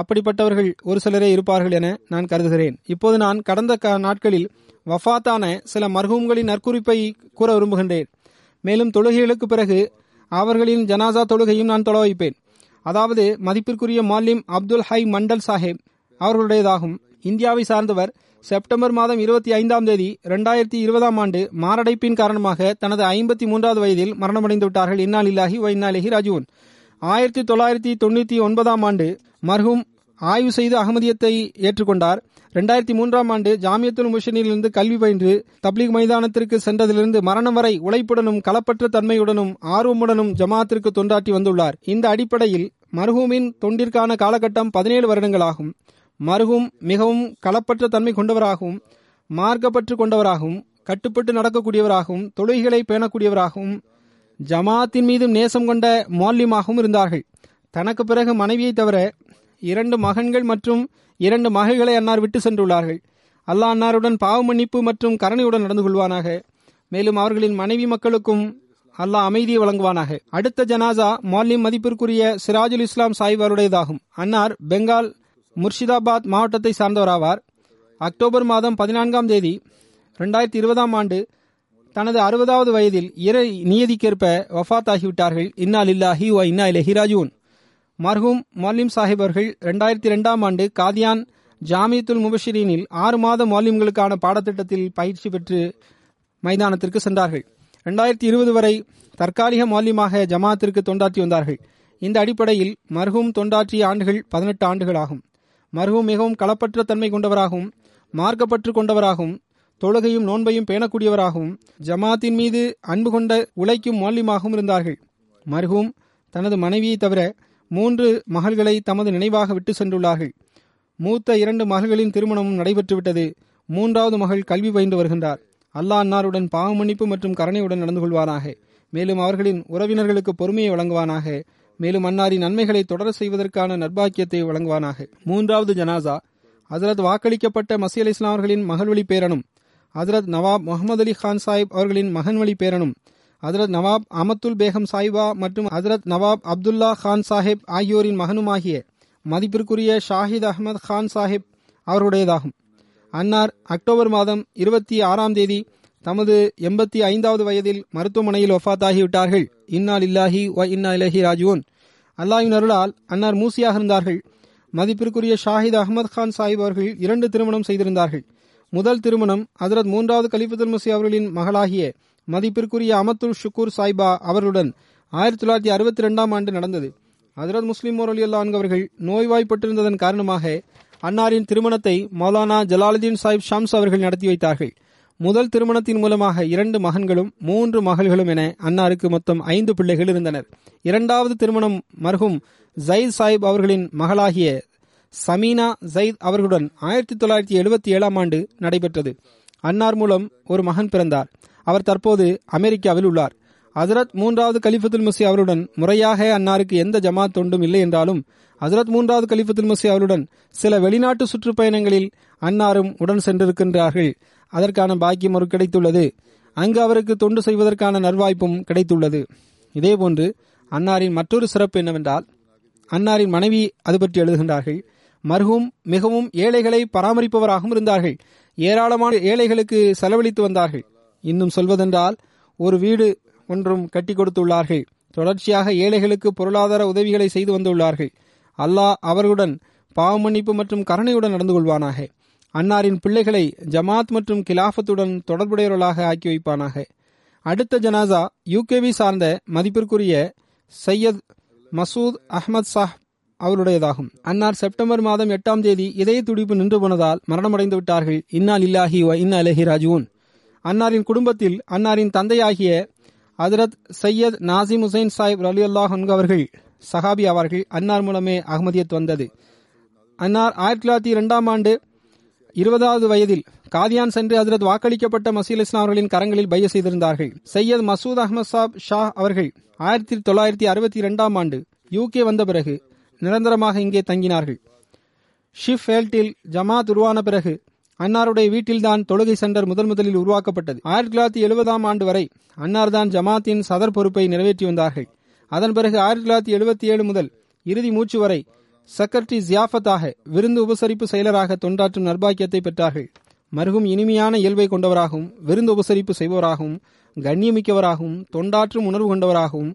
அப்படிப்பட்டவர்கள் ஒரு சிலரே இருப்பார்கள் என நான் கருதுகிறேன். இப்போது நான் கடந்த நாட்களில் வஃபாத்தான சில மர்ஹூம்களின் நற்குறிப்பை கூற விரும்புகின்றேன். மேலும் தொழுகைகளுக்கு பிறகு அவர்களின் ஜனாசா தொழுகையும் நான் தொலை வைப்பேன். அதாவது மதிப்பிற்குரிய மாலிம் அப்துல் ஹை மண்டல் சாஹேப் அவர்களுடையதாகும். இந்தியாவை சார்ந்தவர். செப்டம்பர் மாதம் இருபத்தி ஐந்தாம் தேதி இரண்டாயிரத்தி இருபதாம் ஆண்டு மாரடைப்பின் காரணமாக தனது ஐம்பத்தி மூன்றாவது வயதில் மரணமடைந்து விட்டார்கள். இன்னா லில்லாஹி வ இன்னா இலைஹி ராஜிஊன். ஆயிரத்தி தொள்ளாயிரத்தி தொண்ணூற்றி ஒன்பதாம் ஆண்டு மர்ஹூம் ஆய்வு செய்து அகமதியத்தை ஏற்றுக்கொண்டார். இரண்டாயிரத்தி மூன்றாம் ஆண்டு ஜாமியத்துல் முஸ்லிமீனிலிருந்து கல்வி பயின்று தப்லீக் மைதானத்திற்கு சென்றதிலிருந்து மரணம் வரை உழைப்புடனும் களப்பற்ற தன்மையுடனும் ஆர்வமுடனும் ஜமாஅத்திற்கு தொண்டாற்றி வந்துள்ளார். இந்த அடிப்படையில் மர்ஹூமின் தொண்டிற்கான காலகட்டம் பதினேழு வருடங்களாகும். மர்ஹூம் மிகவும் களப்பற்ற தன்மை கொண்டவராகவும் மார்க்கப்பற்று கொண்டவராகவும் கட்டுப்பட்டு நடக்கக்கூடியவராகவும் தொழுகைகளை பேணக்கூடியவராகவும் ஜமாத்தின் மீதும் நேசம் கொண்ட மௌல்யமாகவும் இருந்தார்கள். தனக்கு பிறகு மனைவியை தவிர இரண்டு மகன்கள் மற்றும் இரண்டு மகள்களை அன்னார் விட்டு சென்றுள்ளார்கள். அல்லாஹ் அன்னாருடன் பாவ மன்னிப்பு மற்றும் கருணையுடன் நடந்து கொள்வானாக. மேலும் அவர்களின் மனைவி மக்களுக்கும் அல்லாஹ் அமைதியை வழங்குவானாக. அடுத்த ஜனாசா மௌல்யம் மதிப்பிற்குரிய சிராஜுல் இஸ்லாம் சாஹிப் அவருடையதாகும். அன்னார் பெங்கால் முர்ஷிதாபாத் மாவட்டத்தை சார்ந்தவராவார். அக்டோபர் மாதம் பதினான்காம் தேதி ரெண்டாயிரத்தி இருபதாம் ஆண்டு தனது அறுபதாவது வயதில் இறை நியதிக்கேற்ப வஃபாத்தாகிவிட்டார்கள். இன்னா லில்லாஹி வ இன்னா இலைஹி ராஜிஊன். மர்ஹூம் மௌல்யம் சாஹிப் அவர்கள் இரண்டாயிரத்தி இரண்டாம் ஆண்டு காதியான் ஜாமியத்துல் முபஷிரீனில் ஆறு மாத மௌல்யங்களுக்கான பாடத்திட்டத்தில் பயிற்சி பெற்று மைதானத்திற்கு சென்றார்கள். இரண்டாயிரத்தி இருபது வரை தற்காலிக மௌல்யமாக ஜமாத்திற்கு தொண்டாற்றி வந்தார்கள். இந்த அடிப்படையில் மர்ஹூம் தொண்டாற்றிய ஆண்டுகள் பதினெட்டு ஆண்டுகளாகும். மர்ஹூம் மிகவும் களப்பற்ற தன்மை கொண்டவராகவும் மார்க்கப்பற்று கொண்டவராகவும் தொழுகையும் நோன்பையும் பேணக்கூடியவராகவும் ஜமாத்தின் மீது அன்பு கொண்ட உழைக்கும் மௌல்யமாகவும் இருந்தார்கள். மர்ஹூம் தனது மனைவியை தவிர மூன்று மகள்களை தமது நினைவாக விட்டு சென்றுள்ளார்கள். மூத்த இரண்டு மகள்களின் திருமணமும் நடைபெற்றுவிட்டது. மூன்றாவது மகள் கல்வி பயின்று வருகின்றார். அல்லாஹ் அன்னாருடன் பாவ மன்னிப்பு மற்றும் கருணையுடன் நடந்து கொள்வானாக. மேலும் அவர்களின் உறவினர்களுக்கு பொறுமையை வழங்குவானாக. மேலும் அன்னாரின் நன்மைகளை தொடர செய்வதற்கான நற்பாக்கியத்தை வழங்குவானாக. மூன்றாவது ஜனாசா ஹசரத் வாக்களிக்கப்பட்ட மசீஹ் அலி இஸ்லாம் அவர்களின் மகள்வழி பேரனும் ஹசரத் நவாப் முகமது அலி கான் சாஹிப் அவர்களின் மகன்வழி பேரனும் ஹசரத் நவாப் அமத்துல் பேகம் சாஹிபா மற்றும் ஹசரத் நவாப் அப்துல்லா கான் சாஹிப் ஆகியோரின் மகனுமாகிய மதிப்பிற்குரிய ஷாஹித் அஹமத் கான் சாஹிப் அவருடையதாகும். அன்னார் அக்டோபர் மாதம் இருபத்தி ஆறாம் தேதி தமது எண்பத்தி ஐந்தாவது வயதில் மருத்துவமனையில் ஒஃபாத்தாகிவிட்டார்கள். இன்னா லில்லாஹி வ இன்னா இலைஹி ராஜிஊன். அல்லாஹ்வின் அருளால் அன்னார் மூசியாக இருந்தார்கள். மதிப்பிற்குரிய ஷாஹித் அஹமத் கான் சாஹிப் அவர்கள் இரண்டு திருமணம் செய்திருந்தார்கள். முதல் திருமணம் ஹசரத் மூன்றாவது கலீஃபத்துல் மசீஹ் அவர்களின் மகளாகிய மதிப்பிற்குரிய அமத்துல் ஷுக்கூர் சாஹிபா அவருடன் ஆயிரத்தி தொள்ளாயிரத்தி அறுபத்தி இரண்டாம் ஆண்டு நடந்தது. ஹசரத் முஸ்லிம் ரலியல்லாஹு அன்ஹு அவர்கள் நோய்வாய்ப்பட்டிருந்ததன் காரணமாக அன்னாரின் திருமணத்தை மௌலானா ஜலாலுதீன் சாஹிப் ஷம்ஸ் அவர்கள் நடத்தி வைத்தார்கள். முதல் திருமணத்தின் மூலமாக இரண்டு மகன்களும் மூன்று மகள்களும் என அன்னாருக்கு மொத்தம் ஐந்து பிள்ளைகள் இருந்தனர். இரண்டாவது திருமணம் மர்ஹூம் ஜயீத் சாஹிப் அவர்களின் மகளாகிய சமீனா ஜயீத் அவர்களுடன் ஆயிரத்தி தொள்ளாயிரத்தி எழுபத்தி ஏழாம் ஆண்டு நடைபெற்றது. அன்னார் மூலம் ஒரு மகன் பிறந்தார். அவர் தற்போது அமெரிக்காவில் உள்ளார். ஹசரத் மூன்றாவது கலீஃபத்துல் மசீஹ் அவருடன் முறையாக அன்னாருக்கு எந்த ஜமாத் தொண்டும் இல்லை என்றாலும் ஹசரத் மூன்றாவது கலீஃபத்துல் மசீஹ் அவருடன் சில வெளிநாட்டு சுற்றுப்பயணங்களில் அன்னாரும் உடன் சென்றிருக்கின்றார்கள். அதற்கான பாக்கியம் அவர் கிடைத்துள்ளது. அங்கு அவருக்கு தொண்டு செய்வதற்கான நல்வாய்ப்பும் கிடைத்துள்ளது. இதேபோன்று அன்னாரின் மற்றொரு சிறப்பு என்னவென்றால் அன்னாரின் மனைவி அது பற்றி எழுதுகின்றார்கள். மர்ஹூம் மிகவும் ஏழைகளை பராமரிப்பவராகவும் இருந்தார்கள். ஏராளமான ஏழைகளுக்கு செலவழித்து வந்தார்கள். இன்னும் சொல்வதென்றால் ஒரு வீடு ஒன்றும் கட்டி கொடுத்துள்ளார்கள். தொடர்ச்சியாக ஏழைகளுக்கு பொருளாதார உதவிகளை செய்து வந்துள்ளார்கள். அல்லாஹ் அவர்களுடன் பாவ மன்னிப்பு மற்றும் கருணையுடன் நடந்து கொள்வானாக. அன்னாரின் பிள்ளைகளை ஜமாத் மற்றும் கிலாஃபத்துடன் தொடர்புடையவர்களாக ஆக்கி வைப்பானாக. அடுத்த ஜனாசா யூகேவை சார்ந்த மதிப்பிற்குரிய சையத் மசூத் அஹமத் சாஹ் அவருடையதாகும். அன்னார் செப்டம்பர் மாதம் எட்டாம் தேதி இதய துடிப்பு நின்று போனதால் மரணமடைந்து விட்டார்கள். இன்னா லில்லாஹி வ இன்னா இலைஹி ராஜிஊன். அன்னாரின் குடும்பத்தில் அன்னாரின் தந்தையாகிய ஹஜரத் சையத் நாசிம் ஹுசைன் சாஹிப் ரலியல்லாஹு அன்ஹு அவர்கள் சஹாபி ஆவார்கள். அன்னார் மூலமே அகமதியத் வந்தது. அன்னார் ஆயிரத்தி தொள்ளாயிரத்தி இரண்டாம் ஆண்டு இருபதாவது வயதில் காதியான் சென்று ஹஜரத் வாக்களிக்கப்பட்ட மசீஹ் அலி இஸ்லாம் அவர்களின் கரங்களில் பைஅத் செய்திருந்தார்கள். சையத் மசூத் அஹமத் சாப் ஷா அவர்கள் ஆயிரத்தி தொள்ளாயிரத்தி அறுபத்தி இரண்டாம் ஆண்டு யூகே வந்த பிறகு நிரந்தரமாக இங்கே தங்கினார்கள். ஷிஃப் ஹேல்டில் ஜமாத் உருவான பிறகு அன்னாருடைய வீட்டில்தான் தொழுகை சென்டர் முதன் முதலில் உருவாக்கப்பட்டது. ஆயிரத்தி தொள்ளாயிரத்தி எழுபதாம் ஆண்டு வரை அன்னார் தான் ஜமாத்தின் சதர் பொறுப்பை நிறைவேற்றி வந்தார்கள். அதன் பிறகு ஆயிரத்தி தொள்ளாயிரத்தி எழுபத்தி ஏழு முதல் இறுதி மூச்சு வரை செக்ரட்டரி ஜியாஃபத்தாக விருந்து உபசரிப்பு செயலராக தொண்டாற்றும் நற்பாக்கியத்தை பெற்றார்கள். மர்ஹூம் இனிமையான இயல்பை கொண்டவராகவும் விருந்து உபசரிப்பு செய்பவராகவும் கண்ணியமிக்கவராகவும் தொண்டாற்றும் உணர்வு கொண்டவராகவும்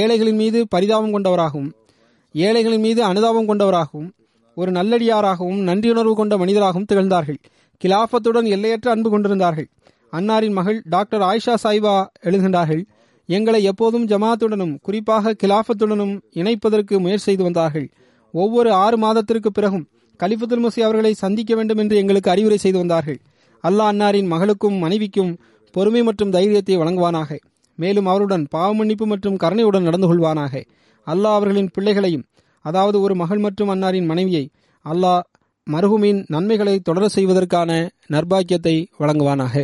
ஏழைகளின் மீது பரிதாபம் கொண்டவராகவும் ஏழைகளின் மீது அனுதாபம் கொண்டவராகவும் ஒரு நல்லடியாராகவும் நன்றியுணர்வு கொண்ட மனிதராகவும் திகழ்ந்தார்கள். கிலாஃபத்துடன் எல்லையற்ற அன்பு கொண்டிருந்தார்கள். அன்னாரின் மகள் டாக்டர் ஆயிஷா சாஹிபா எழுதுகின்றார்கள். எங்களை எப்போதும் ஜமாத்துடனும் குறிப்பாக கிலாஃபத்துடனும் இணைப்பதற்கு முயற்சி செய்து வந்தார்கள். ஒவ்வொரு ஆறு மாதத்திற்கு பிறகும் கலீஃபத்துல் மசீஹ் அவர்களை சந்திக்க வேண்டும் என்று எங்களுக்கு அறிவுரை செய்து வந்தார்கள். அல்லாஹ் அன்னாரின் மகளுக்கும் மனைவிக்கும் பொறுமை மற்றும் தைரியத்தை வழங்குவானாக. மேலும் அவருடன் பாவ மன்னிப்பு மற்றும் கருணையுடன் நடந்து கொள்வானாக. அல்லாஹ் அவர்களின் பிள்ளைகளையும் அதாவது ஒரு மகள் மற்றும் அன்னாரின் மனைவியை அல்லாஹ் மர்ஹூமின் நன்மைகளை தொடர செய்வதற்கான நற்பாக்கியத்தை வழங்குவானாக.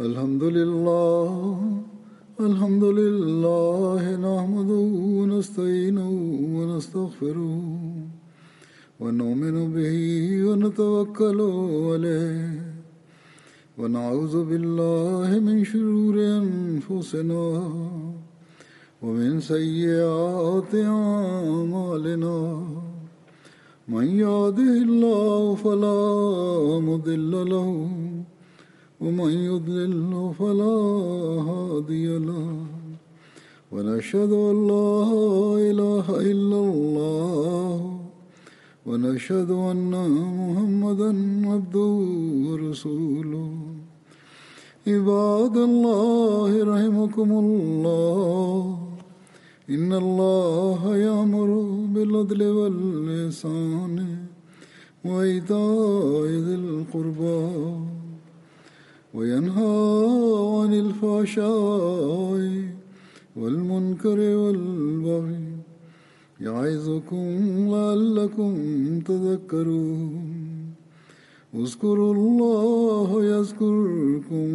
Alhamdulillah, Alhamdulillah, nahmaduhu wa nasta'inuhu wa nastaghfiruhu wa nu'minu bihi wa natawakkalu alayhi wa na'udhu billahi min shururi anfusina wa min sayyi'ati a'malina man yahdihillahu fala mudilla lahu ومن يضلل فلا هادي له ونشهد أن لا إله إلا الله ونشهد أن محمدا عبده ورسوله عباد الله رحمكم الله إن الله يأمر بالعدل والإحسان وإيتاء ذي القربى وينهى عن الفحشاء والمنكر والبغي يعظكم لعلكم تذكرون اذكروا الله يذكركم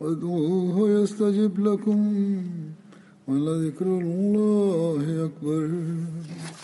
وادعوه يستجب لكم ولذكر الله أكبر.